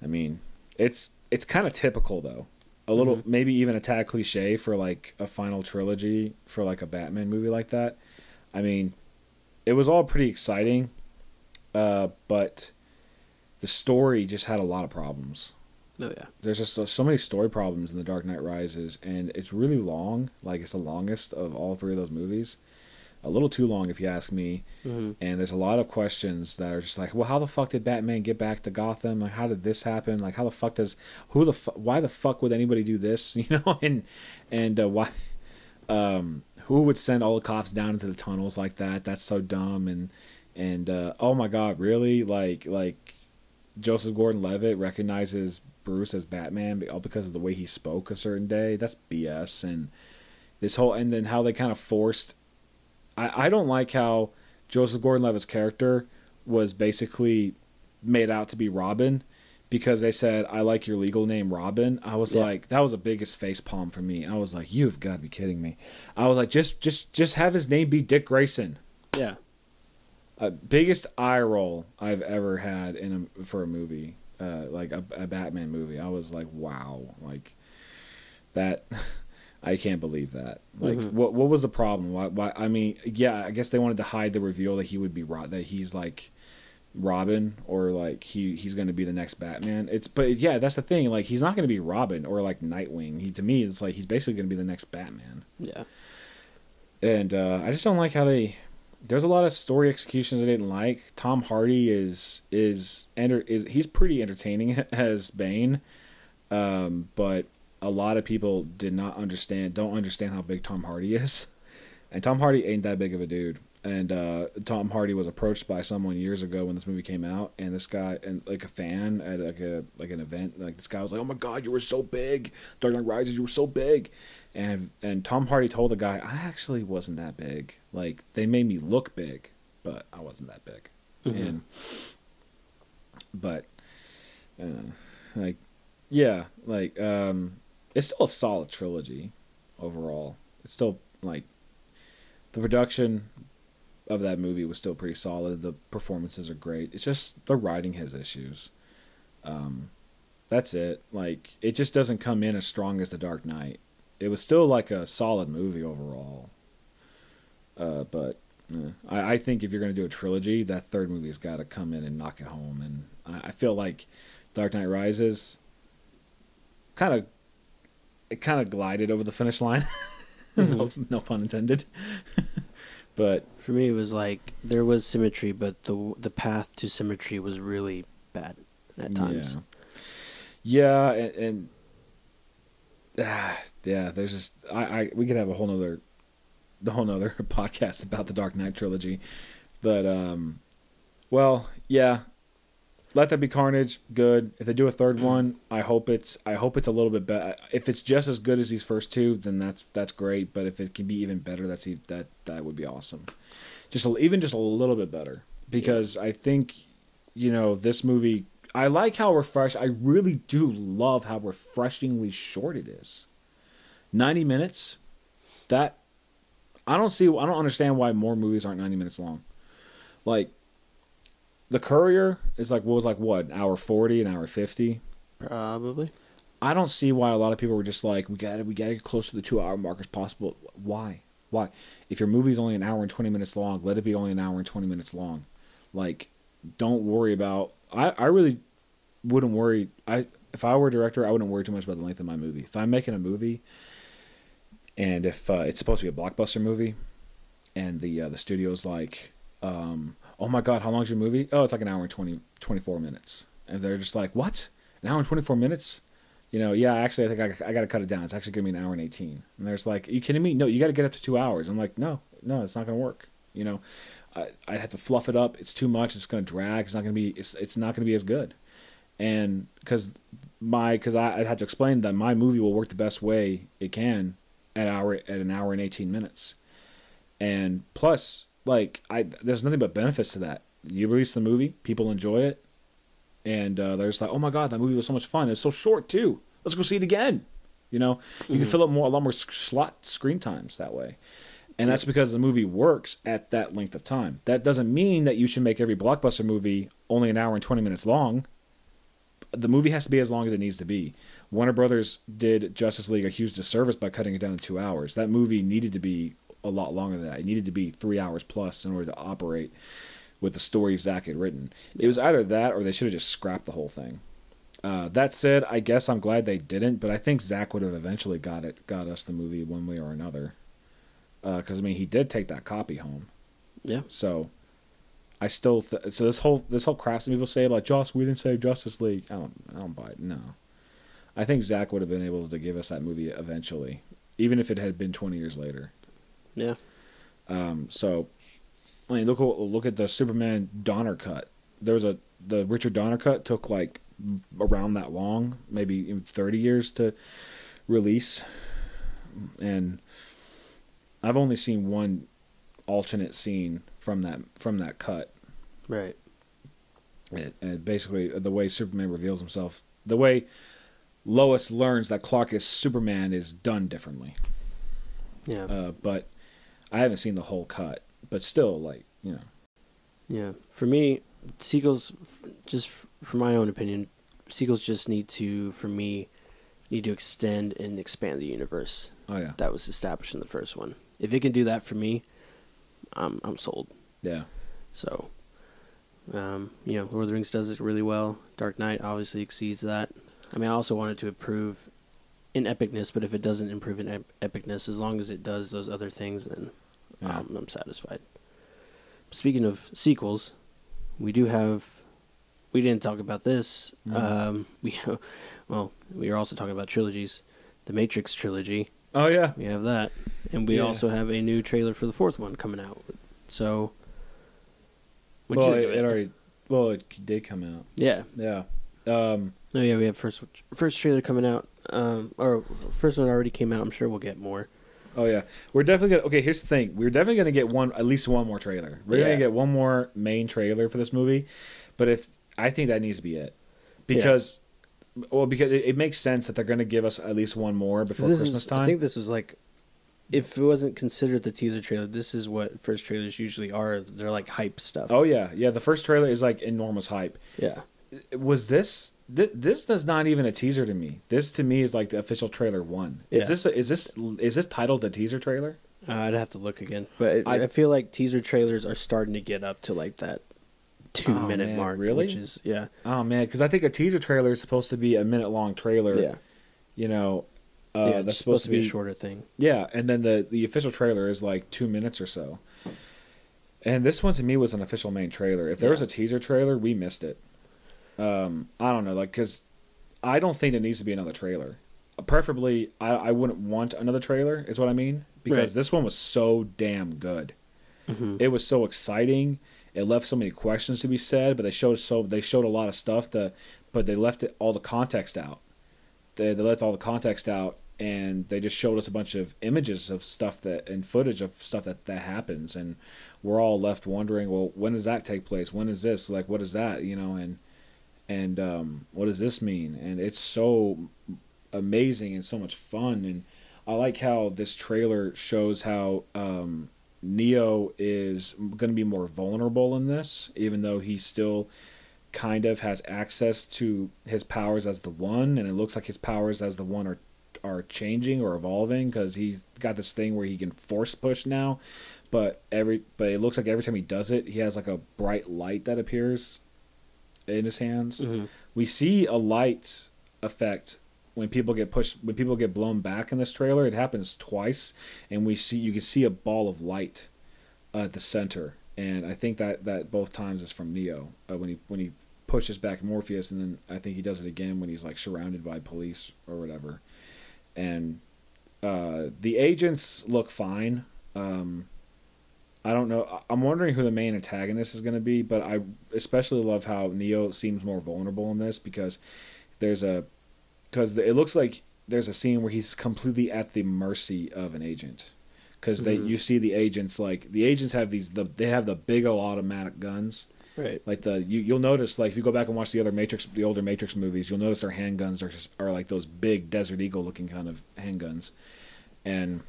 It's kind of typical though, a little, mm-hmm. maybe even a tad cliche for like a final trilogy for like a Batman movie like that. It was all pretty exciting, but the story just had a lot of problems. Oh, yeah. There's just so many story problems in The Dark Knight Rises, and it's really long. Like, it's the longest of all three of those movies. A little too long, if you ask me. Mm-hmm. And there's a lot of questions that are just like, well, how the fuck did Batman get back to Gotham? Like, how did this happen? Like, how the fuck does... why the fuck would anybody do this? And why... who would send all the cops down into the tunnels like that? That's so dumb. And oh my god, really? Like... Joseph Gordon-Levitt recognizes Bruce as Batman all because of the way he spoke a certain day. That's BS. And this whole, and then how they kind of forced. I don't like how Joseph Gordon-Levitt's character was basically made out to be Robin because they said, "I like your legal name, Robin." I was like, that was the biggest face palm for me. I was like, you've got to be kidding me. I was like, just have his name be Dick Grayson. Yeah. Biggest eye roll I've ever had for a movie, like a Batman movie. I was like, wow, like that. I can't believe that. Like, mm-hmm. What was the problem? Why? I guess they wanted to hide the reveal that he would be that he's like Robin, or like he's going to be the next Batman. That's the thing. Like, he's not going to be Robin or like Nightwing. He, to me, it's like he's basically going to be the next Batman. Yeah. And I just don't like how they. There's a lot of story executions I didn't like. Tom Hardy is he's pretty entertaining as Bane, but a lot of people don't understand how big Tom Hardy is, and Tom Hardy ain't that big of a dude. And Tom Hardy was approached by someone years ago when this movie came out, and this guy, and like a fan at an event, like this guy was like, "Oh my God, you were so big! Dark Knight Rises, you were so big!" And Tom Hardy told the guy, "I actually wasn't that big. Like they made me look big, but I wasn't that big." Mm-hmm. It's still a solid trilogy overall. It's still like the production of that movie was still pretty solid. The performances are great. It's just the writing has issues. That's it. Like, it just doesn't come in as strong as The Dark Knight. It was still like a solid movie overall. I think if you're going to do a trilogy, that third movie's got to come in and knock it home. And I feel like Dark Knight Rises kind of glided over the finish line. No pun intended. But for me, it was like there was symmetry, but the path to symmetry was really bad at times. Yeah, and there's just we could have a whole nother podcast about the Dark Knight trilogy, but Let There Be Carnage, good. If they do a third one, I hope it's a little bit better. If it's just as good as these first two, then that's great. But if it can be even better, that would be awesome. Just a little bit better, because I think this movie. I like how refreshed. I really do love how refreshingly short it is. 90 minutes. That I don't understand why more movies aren't 90 minutes long. Like. The Courier is an hour 40, an hour 50? Probably. I don't see why a lot of people were just like, we gotta get close to the 2-hour mark as possible. Why? If your movie's only an hour and 20 minutes long, let it be only an hour and 20 minutes long. Like, don't worry about... I really wouldn't worry... If I were a director, I wouldn't worry too much about the length of my movie. If I'm making a movie, and if it's supposed to be a blockbuster movie, and the studio's like... oh my God, how long's your movie? Oh, it's like an hour and 24 minutes. And they're just like, what? An hour and 24 minutes? Actually, I think I got to cut it down. It's actually going to be an hour and 18. And they're just like, are you kidding me? No, you got to get up to 2 hours. I'm like, no, it's not going to work. I'd have to fluff it up. It's too much. It's going to drag. It's not going to be as good. And because I'd have to explain that my movie will work the best way it can at an hour and 18 minutes. And plus... there's nothing but benefits to that. You release the movie, people enjoy it, and they're just like, "Oh my God, that movie was so much fun! It's so short too. Let's go see it again." You can fill up a lot more slot screen times that way, and that's because the movie works at that length of time. That doesn't mean that you should make every blockbuster movie only an hour and 20 minutes long. The movie has to be as long as it needs to be. Warner Brothers did Justice League a huge disservice by cutting it down to 2 hours. That movie needed to be a lot longer than that. It needed to be 3 hours plus in order to operate with the story Zach had written. It was either that or they should have just scrapped the whole thing. That said, I guess I'm glad they didn't, but I think Zach would have eventually got us the movie one way or another. Because he did take that copy home. Yeah. So I still so this whole crap that people say like, Joss, we didn't save Justice League. I don't buy it. No. I think Zach would have been able to give us that movie eventually, even if it had been 20 years later. Yeah. Look at the Superman Donner cut. The Richard Donner cut took like around that long, maybe even 30 years to release. And I've only seen one alternate scene from that cut. Right. And basically the way Superman reveals himself, the way Lois learns that Clark is Superman is done differently. Yeah. But I haven't seen the whole cut, but still, Yeah, for me, sequels, just for my own opinion, sequels just need to extend and expand the universe. Oh yeah, that was established in the first one. If it can do that for me, I'm sold. Yeah. So, Lord of the Rings does it really well. Dark Knight obviously exceeds that. I mean, I also wanted to improve in epicness, but if it doesn't improve in epicness, as long as it does those other things, then I'm satisfied. Speaking of sequels, we didn't talk about this. Mm-hmm. We are also talking about trilogies. The Matrix trilogy. Oh yeah, we have that, and we also have a new trailer for the fourth one coming out. So, it did come out. Yeah. We have first trailer coming out. Or first one already came out. I'm sure we'll get more. Oh yeah, we're definitely gonna. Okay, here's the thing: we're definitely gonna get at least one more trailer. We're gonna get one more main trailer for this movie, but I think that needs to be it, because it makes sense that they're gonna give us at least one more before Christmas time. I think this was like, if it wasn't considered the teaser trailer, this is what first trailers usually are. They're like hype stuff. Oh yeah. The first trailer is like enormous hype. Yeah. Was this? This does not even a teaser to me. This to me is like the official trailer one. Yeah. Is this titled a teaser trailer? I'd have to look again, but I feel like teaser trailers are starting to get up to like that 2 minute mark. Really? Which is Oh man, because I think a teaser trailer is supposed to be a minute long trailer. Yeah. That's supposed to be a shorter thing. Yeah, and then the official trailer is like 2 minutes or so. And this one to me was an official main trailer. If there was a teaser trailer, we missed it. I don't know, like, because I don't think it needs to be another trailer. Preferably, I wouldn't want another trailer, is what I mean. Because this one was so damn good. Mm-hmm. It was so exciting. It left so many questions to be said, but they showed a lot of stuff, but they left all the context out. They left all the context out, and they just showed us a bunch of images of stuff and footage of stuff that happens, and we're all left wondering, well, when does that take place? When is this? Like, what is that? You know, and what does this mean? And it's so amazing and so much fun, and I like how this trailer shows how Neo is going to be more vulnerable in this, even though he still kind of has access to his powers as the One, and it looks like his powers as the One are changing or evolving, because he's got this thing where he can force push now, but it looks like every time he does it, he has like a bright light that appears in his hands. Mm-hmm. We see a light effect when people get pushed, when people get blown back in this trailer. It happens twice, and you can see a ball of light at the center, and I think that both times is from Neo when he pushes back Morpheus, and then I think he does it again when he's like surrounded by police or whatever. And the agents look fine. I don't know. I'm wondering who the main antagonist is going to be, but I especially love how Neo seems more vulnerable in this, because it looks like there's a scene where he's completely at the mercy of an agent, because you see the agents, like the agents have they have the big old automatic guns. Right. Like you'll notice, like if you go back and watch the older Matrix movies, you'll notice their handguns are like those big Desert Eagle looking kind of handguns, and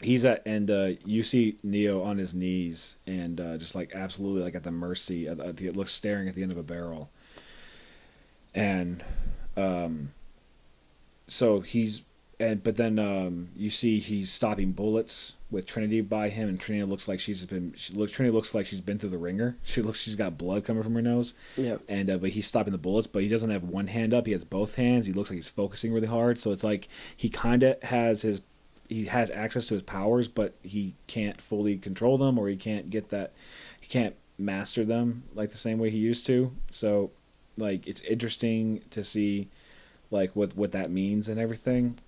you see Neo on his knees and just like absolutely like at the mercy it looks staring at the end of a barrel, and so but then you see he's stopping bullets with Trinity by him, and Trinity looks like she's been through the ringer. She's got blood coming from her nose. Yeah. And but he's stopping the bullets, but he doesn't have one hand up. He has both hands. He looks like he's focusing really hard. So it's like he kind of has access to his powers, but he can't fully control them, or he can't master them like the same way he used to. So like it's interesting to see like what that means and everything.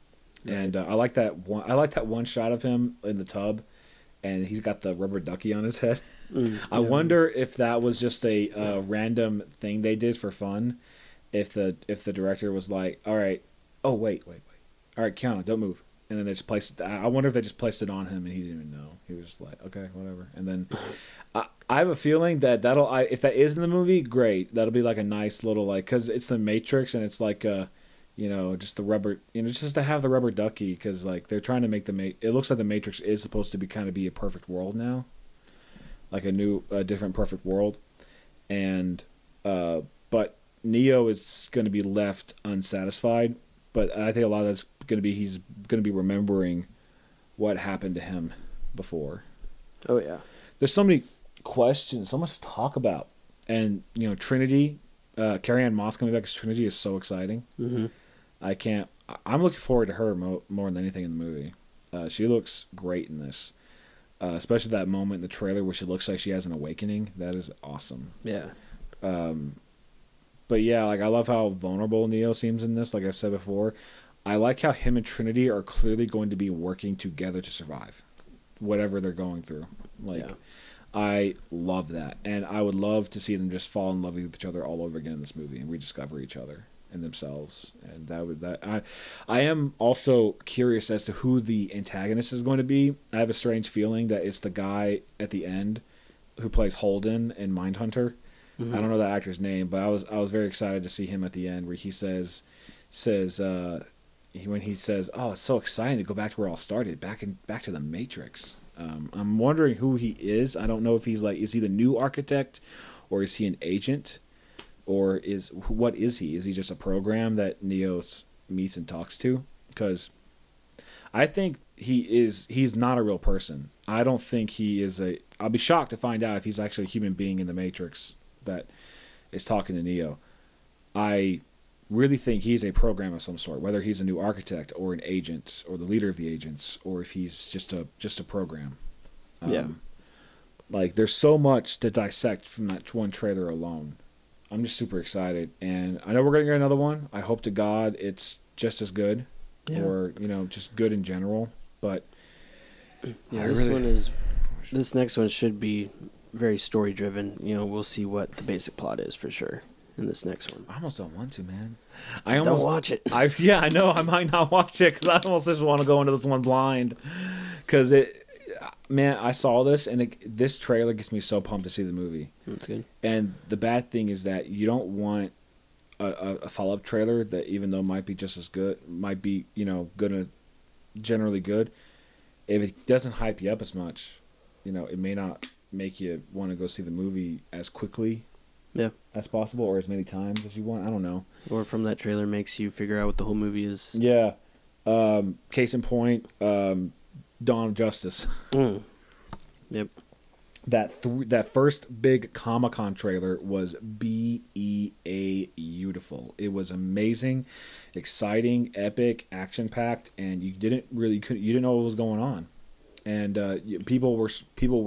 And I like that one shot of him in the tub, and he's got the rubber ducky on his head. I wonder if that was just a random thing they did for fun. If the director was like, all right, oh wait, all right, Keanu, don't move, and then they just placed. I wonder if they just placed it on him and he didn't even know. He was just like, okay, whatever. And then I have a feeling if that is in the movie, great. That'll be like a nice little like, because it's the Matrix, and it's like a. You know, just the rubber, you know, just to have the rubber ducky, because like they're trying to make it looks like the Matrix is supposed to be kind of be a perfect world now, like a different perfect world, and but Neo is going to be left unsatisfied. But I think a lot of that's going to be he's going to be remembering what happened to him before. Oh yeah, there's so many questions, so much to talk about, and you know, Trinity, Carrie-Anne Moss coming back as Trinity is so exciting. Mm-hmm. I'm looking forward to her more than anything in the movie. She looks great in this, especially that moment in the trailer where she looks like she has an awakening. That is awesome. Yeah. But yeah, like I love how vulnerable Neo seems in this. Like I said before, I like how him and Trinity are clearly going to be working together to survive whatever they're going through. Like. Yeah. I love that, and I would love to see them just fall in love with each other all over again in this movie and rediscover each other and themselves. And I am also curious as to who the antagonist is going to be. I have a strange feeling that it's the guy at the end who plays Holden in Mindhunter. Mm-hmm. I don't know that actor's name, but I was very excited to see him at the end where he says, "Oh, it's so exciting to go back to where it all started, back to the Matrix." I'm wondering who he is. I don't know if he's like, is he the new architect, or is he an agent, or what is he? Is he just a program that Neo meets and talks to? Because I think he's not a real person. I don't think he is I'll be shocked to find out if he's actually a human being in the Matrix that is talking to Neo. I really think he's a program of some sort, whether he's a new architect or an agent or the leader of the agents, or if he's just a program. Like, there's so much to dissect from that one trailer alone. I'm just super excited. And I know we're going to get another one. I hope to God it's just as good. Yeah. Or, you know, just good in general. But yeah, this next one should be very story driven. You know, we'll see what the basic plot is for sure in this next one. I almost don't want to, man. I almost don't watch it. Yeah, I know. I might not watch it because I almost just want to go into this one blind. Because man, I saw this, and this trailer gets me so pumped to see the movie. That's good. And the bad thing is that you don't want a follow-up trailer that, even though might be just as good, might be, you know, generally good. If it doesn't hype you up as much, you know, it may not make you want to go see the movie as quickly as possible, or as many times as you want. I don't know. Or from that trailer makes you figure out what the whole movie is. Yeah. Case in point, Dawn of Justice. Yep. That first big Comic-Con trailer was B-E-A beautiful. It was amazing, exciting, epic, action-packed, and you didn't know what was going on. And people were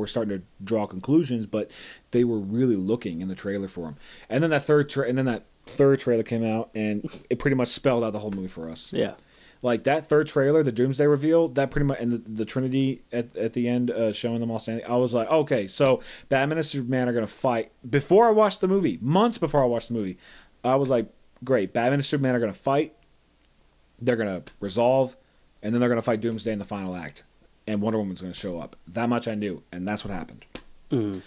starting to draw conclusions, but they were really looking in the trailer for them. And then that third trailer came out, and it pretty much spelled out the whole movie for us. Yeah. Like, that third trailer, the Doomsday reveal, that pretty much, and the Trinity at the end showing them all standing, I was like, okay, so Batman and Superman are going to fight. Before I watched the movie, months before I watched the movie, I was like, great, Batman and Superman are going to fight, they're going to resolve, and then they're going to fight Doomsday in the final act, and Wonder Woman's going to show up. That much I knew, and that's what happened. Mm-hmm.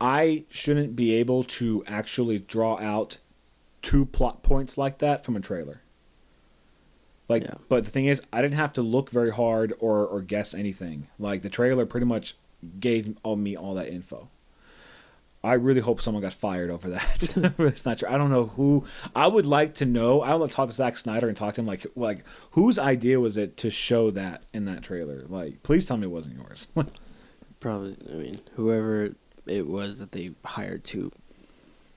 I shouldn't be able to actually draw out two plot points like that from a trailer. Like, yeah. But the thing is, I didn't have to look very hard or guess anything. Like, the trailer pretty much gave me all that info. I really hope someone got fired over that. It's not true. I don't know who. I would like to know. I want to talk to Zach Snyder and talk to him. Like whose idea was it to show that in that trailer? Like, please tell me it wasn't yours. Probably. I mean, whoever it was that they hired to.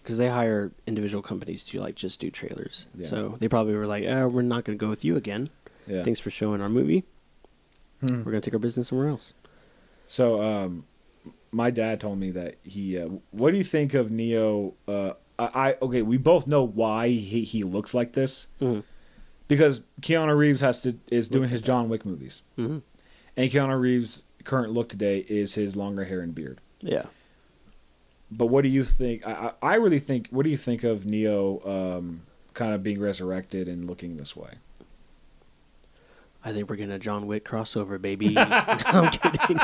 Because they hire individual companies to, like, just do trailers. Yeah. So they probably were like, we're not going to go with you again. Yeah. Thanks for showing our movie. We're going to take our business somewhere else. So my dad told me that he... what do you think of Neo? Okay, we both know why he looks like this. Mm-hmm. Because Keanu Reeves is doing his John Wick movies. Mm-hmm. And Keanu Reeves' current look today is his longer hair and beard. Yeah. But what do you think? I really think. What do you think of Neo, kind of being resurrected and looking this way? I think we're getting a John Wick crossover, baby. I'm kidding.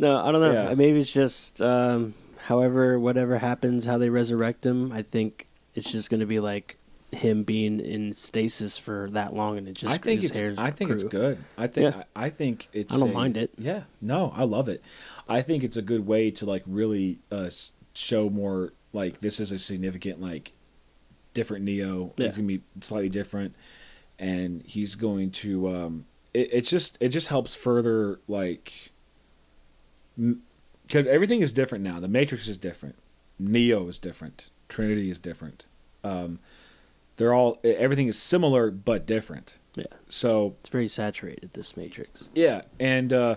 No, I don't know. Yeah. Maybe it's just whatever happens, how they resurrect him. I think it's just going to be like him being in stasis for that long, and it just I think it's good. I don't mind it. Yeah, no, I love it. I think it's a good way to, like, really show more, like, this is a significant, like, different Neo. Yeah. He's going to be slightly different, and he's going to it just helps further, like, because everything is different now. The Matrix is different. Neo is different. Trinity is different. Everything is similar but different. Yeah. So it's very saturated, this Matrix. Yeah, and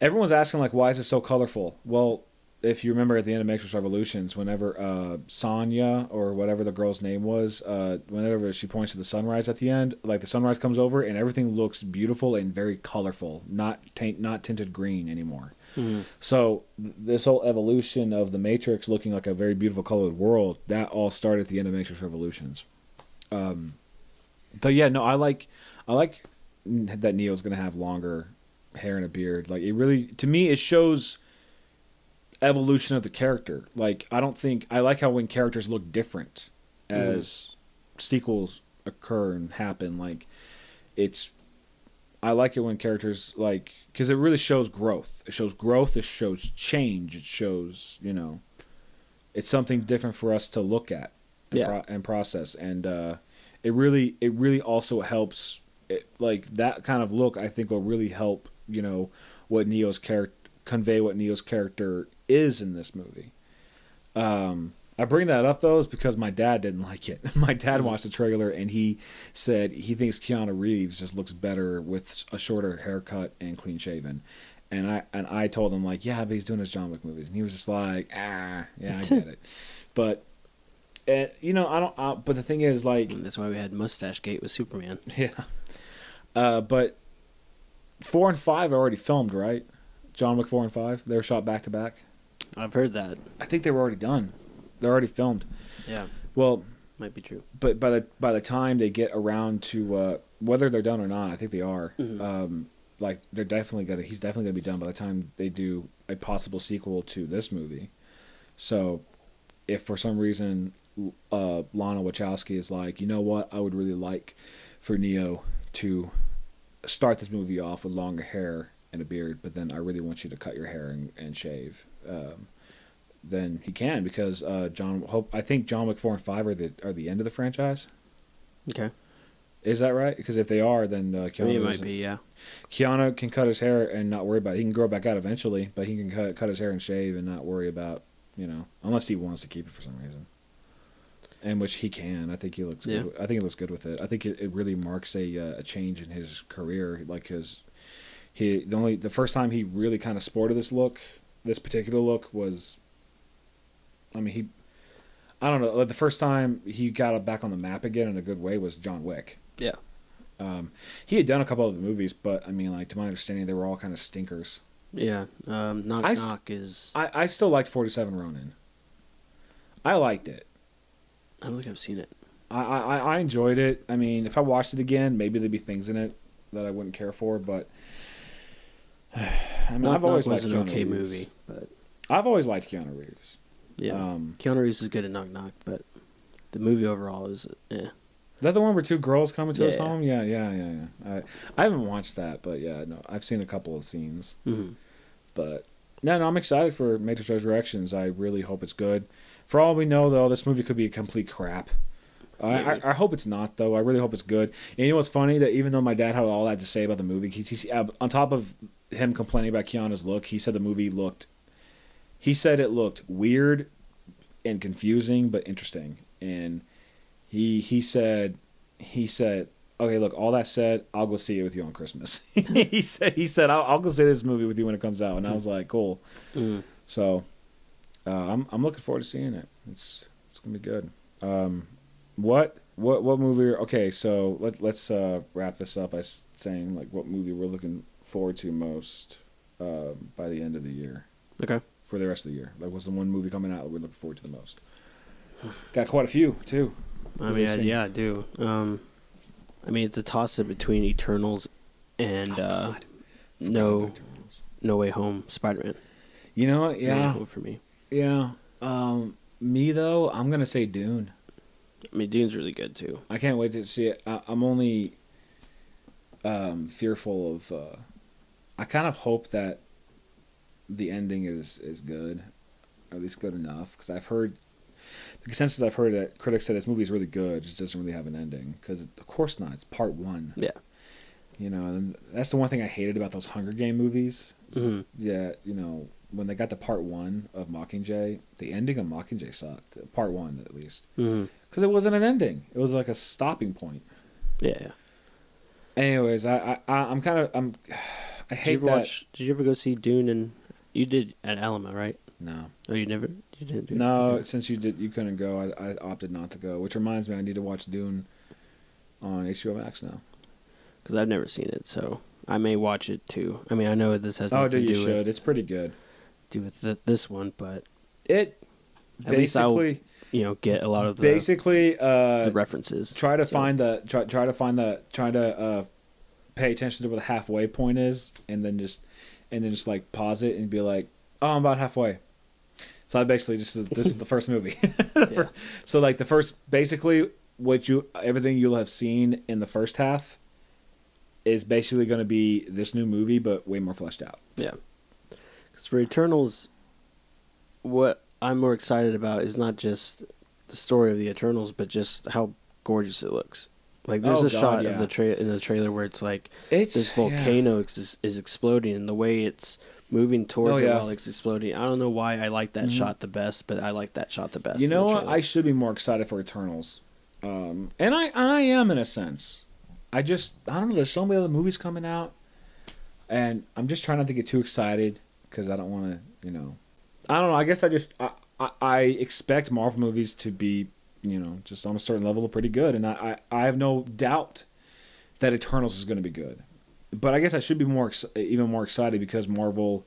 everyone's asking, like, why is it so colorful? Well, if you remember at the end of Matrix Revolutions, whenever Sonya, or whatever the girl's name was, whenever she points to the sunrise at the end, like, the sunrise comes over and everything looks beautiful and very colorful, not tinted green anymore. Mm-hmm. So this whole evolution of the Matrix looking like a very beautiful colored world, that all started at the end of Matrix Revolutions. But yeah, no, I like that Neo's going to have longer hair and a beard. Like, it really, to me, it shows evolution of the character. Like, I like how when characters look different as sequels occur and happen. Like, I like it when characters, like, because it really shows growth. It shows growth. It shows change. It shows, you know, it's something different for us to look at and, process. And it really also helps. It, like, that kind of look, I think, will really help, you know, convey what Neo's character is in this movie. I bring that up, though, is because my dad didn't like it. My dad watched the trailer, and he said he thinks Keanu Reeves just looks better with a shorter haircut and clean shaven. And I told him, like, yeah, but he's doing his John Wick movies. And he was just like, ah, yeah, I get it. But, you know, I don't, but the thing is, like. That's why we had Mustache Gate with Superman. Yeah. But 4 and 5 are already filmed, right? John Wick 4 and 5, they were shot back to back. I've heard that. I think they were already done. They're already filmed. Yeah. Well. Might be true. But by the time they get around to whether they're done or not, I think they are. Mm-hmm. Like they're definitely gonna. He's definitely gonna be done by the time they do a possible sequel to this movie. So, if for some reason Lana Wachowski is like, you know what, I would really like for Neo to start this movie off with longer hair and a beard, but then I really want you to cut your hair and shave. Then he can, because I think John Wick 4 and 5 are the end of the franchise. Okay, is that right? Because if they are, then Keanu might be. Yeah, Keanu can cut his hair and not worry about it. He can grow back out eventually, but he can cut his hair and shave and not worry about, you know, unless he wants to keep it for some reason. And which he can. I think he looks. Yeah. Good. I think he looks good with it. I think it really marks a change in his career. Like the first time he really kind of sported this particular look was. I mean, I don't know. Like the first time he got back on the map again in a good way was John Wick. Yeah. He had done a couple of the movies, but I mean, like to my understanding, they were all kind of stinkers. Yeah. I still liked 47 Ronin. I liked it. I don't think I've seen it. I enjoyed it. I mean, if I watched it again, maybe there'd be things in it that I wouldn't care for. But I mean, I've always liked Keanu Reeves. It was an okay movie, but I've always liked Keanu Reeves. Yeah, Keanu Reeves is good at Knock Knock, but the movie overall is, eh. Is that the one where two girls come into his home? Yeah. I haven't watched that, but yeah, no, I've seen a couple of scenes. Mm-hmm. But no, I'm excited for Matrix Resurrections. I really hope it's good. For all we know, though, this movie could be a complete crap. I hope it's not, though. I really hope it's good. And you know what's funny? That even though my dad had all that to say about the movie, he on top of him complaining about Keanu's look, he said the movie looked... He said it looked weird and confusing, but interesting. And he said, okay, look, all that said, I'll go see it with you on Christmas. he said, I'll go see this movie with you when it comes out. And I was like, cool. Mm. So I'm looking forward to seeing it. It's gonna be good. What movie? Okay, so let's wrap this up by saying like what movie we're looking forward to most by the end of the year. Okay. For the rest of the year, like, what's the one movie coming out that we're looking forward to the most? Got quite a few too. I mean, yeah, I do. I mean, it's a toss up between Eternals and No Way Home, Spider-Man. You know, yeah, No Way Home for me. Yeah, me though, I'm gonna say Dune. I mean, Dune's really good too. I can't wait to see it. I'm only fearful of. I kind of hope that. The ending is good, or at least good enough, because I've heard the consensus I've heard that critics say this movie is really good, it just doesn't really have an ending, because of course not, it's part one. Yeah, you know, and that's the one thing I hated about those Hunger Game movies. Mm-hmm. Yeah, you know, when they got to part one of Mockingjay, the ending of Mockingjay sucked. Part one, at least, because it wasn't an ending; it was like a stopping point. Yeah. Anyways, I hate that. Did you ever go see Dune and? You did at Alamo, right? No. Oh, you never? You didn't do it? No, since you couldn't go, I opted not to go. Which reminds me, I need to watch Dune on HBO Max now. Because I've never seen it, so I may watch it too. I mean, I know this has nothing to do with... Oh, dude, you should. It's pretty good. Do with this one, but... It basically... At least I'll, you know, get a lot of the... Basically... the references. Try to pay attention to where the halfway point is, and then just... And then just like pause it and be like, "Oh, I'm about halfway." So I basically this is the first movie. Yeah. So like the first, basically everything you'll have seen in the first half is basically going to be this new movie, but way more fleshed out. Yeah. Because for Eternals, what I'm more excited about is not just the story of the Eternals, but just how gorgeous it looks. Like there's shot of in the trailer where it's like this volcano is exploding, and the way it's moving towards it while it's exploding. I don't know why I like that shot the best, but I like that shot the best. You know what? I should be more excited for Eternals, and I am in a sense. I don't know. There's so many other movies coming out. And I'm just trying not to get too excited because I don't want to, you know. I don't know. I guess I just I expect Marvel movies to be, you know, just on a certain level pretty good. And I have no doubt that Eternals is going to be good. But I guess I should be even more excited because Marvel,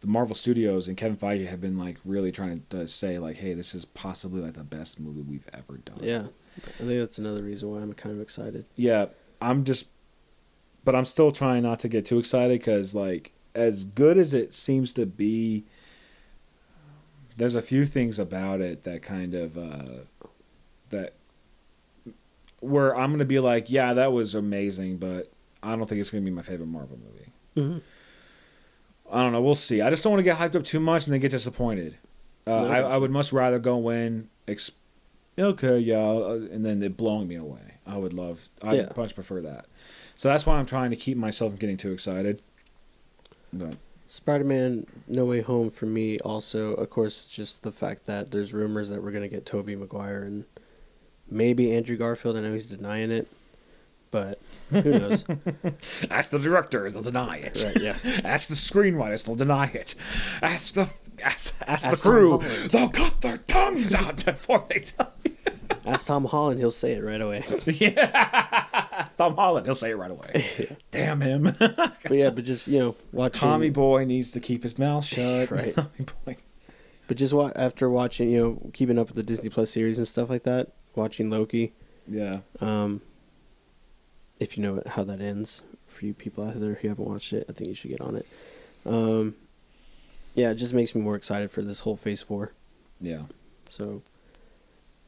the Marvel Studios and Kevin Feige have been like really trying to say like, hey, this is possibly like the best movie we've ever done. Yeah, I think that's another reason why I'm kind of excited. Yeah, but I'm still trying not to get too excited because like as good as it seems to be, there's a few things about it that kind of that where I'm gonna be like, yeah, that was amazing, but I don't think it's gonna be my favorite Marvel movie. Mm-hmm. I don't know. We'll see. I just don't want to get hyped up too much and then get disappointed. I would much rather go in, and then it blowing me away. I would much prefer that. So that's why I'm trying to keep myself from getting too excited. But Spider-Man No Way Home for me also, of course, just the fact that there's rumors that we're going to get Tobey Maguire and maybe Andrew Garfield. I know he's denying it. But who knows? Ask the director; they'll deny it. Right, yeah. Ask the screenwriters; they'll deny it. Ask the crew; they'll cut their tongues out before they tell you. Ask Tom Holland; he'll say it right away. Yeah, ask Tom Holland; he'll say it right away. Yeah. Damn him! But just watching Tommy Boy needs to keep his mouth shut, right? Tommy Boy. But just after watching, keeping up with the Disney Plus series and stuff like that, watching Loki. Yeah. If you know how that ends, for you people out there who haven't watched it, I think you should get on it. It just makes me more excited for this whole Phase 4. Yeah. So,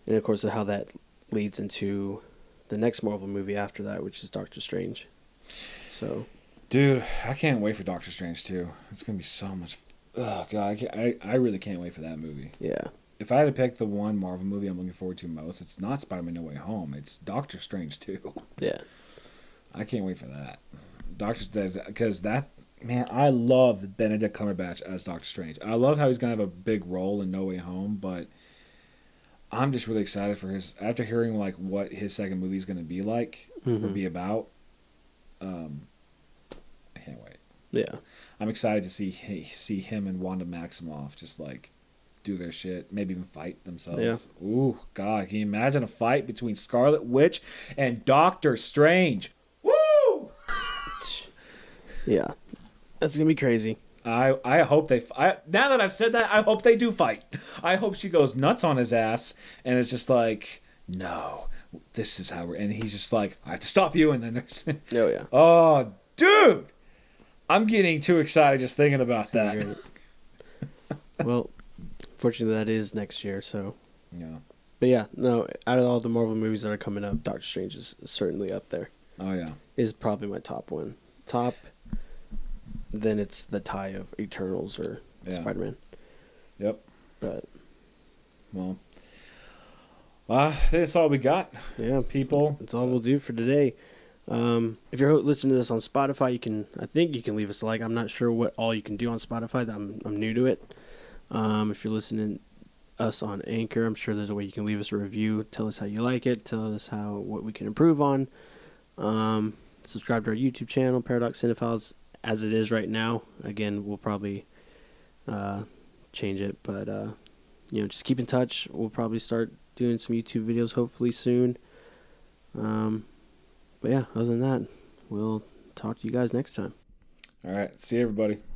and of course, how that leads into the next Marvel movie after that, which is Doctor Strange. So, dude, I can't wait for Doctor Strange 2. It's going to be so much... Oh, God, I really can't wait for that movie. Yeah. If I had to pick the one Marvel movie I'm looking forward to most, it's not Spider-Man No Way Home. It's Doctor Strange 2. Yeah. I can't wait for that. I love Benedict Cumberbatch as Doctor Strange. I love how he's going to have a big role in No Way Home, but I'm just really excited for his, after hearing like what his second movie is going to be like, mm-hmm. or be about, I can't wait. Yeah. I'm excited to see him and Wanda Maximoff just like do their shit, maybe even fight themselves. Yeah. Ooh, God, can you imagine a fight between Scarlet Witch and Doctor Strange? Yeah, that's gonna be crazy. I hope they. Now that I've said that, I hope they do fight. I hope she goes nuts on his ass, and it's just like, no, this is how we're. And he's just like, I have to stop you. And then there's. Oh yeah. Oh, dude, I'm getting too excited just thinking about that. Well, fortunately, that is next year. So. Yeah. But yeah, no. Out of all the Marvel movies that are coming up, Doctor Strange is certainly up there. Oh yeah. Is probably my top one. Top. Then it's the tie of Eternals or Spider-Man. Yep. But I think that's all we got. Yeah, people. That's all we'll do for today. If you're listening to this on Spotify, you can leave us a like. I'm not sure what all you can do on Spotify. I'm new to it. If you're listening to us on Anchor, I'm sure there's a way you can leave us a review. Tell us how you like it. Tell us what we can improve on. Subscribe to our YouTube channel, Paradox Cinephiles. As it is right now, again, we'll probably change it, but just keep in touch. We'll probably start doing some YouTube videos hopefully soon. But yeah, other than that, we'll talk to you guys next time. All right, see you, everybody.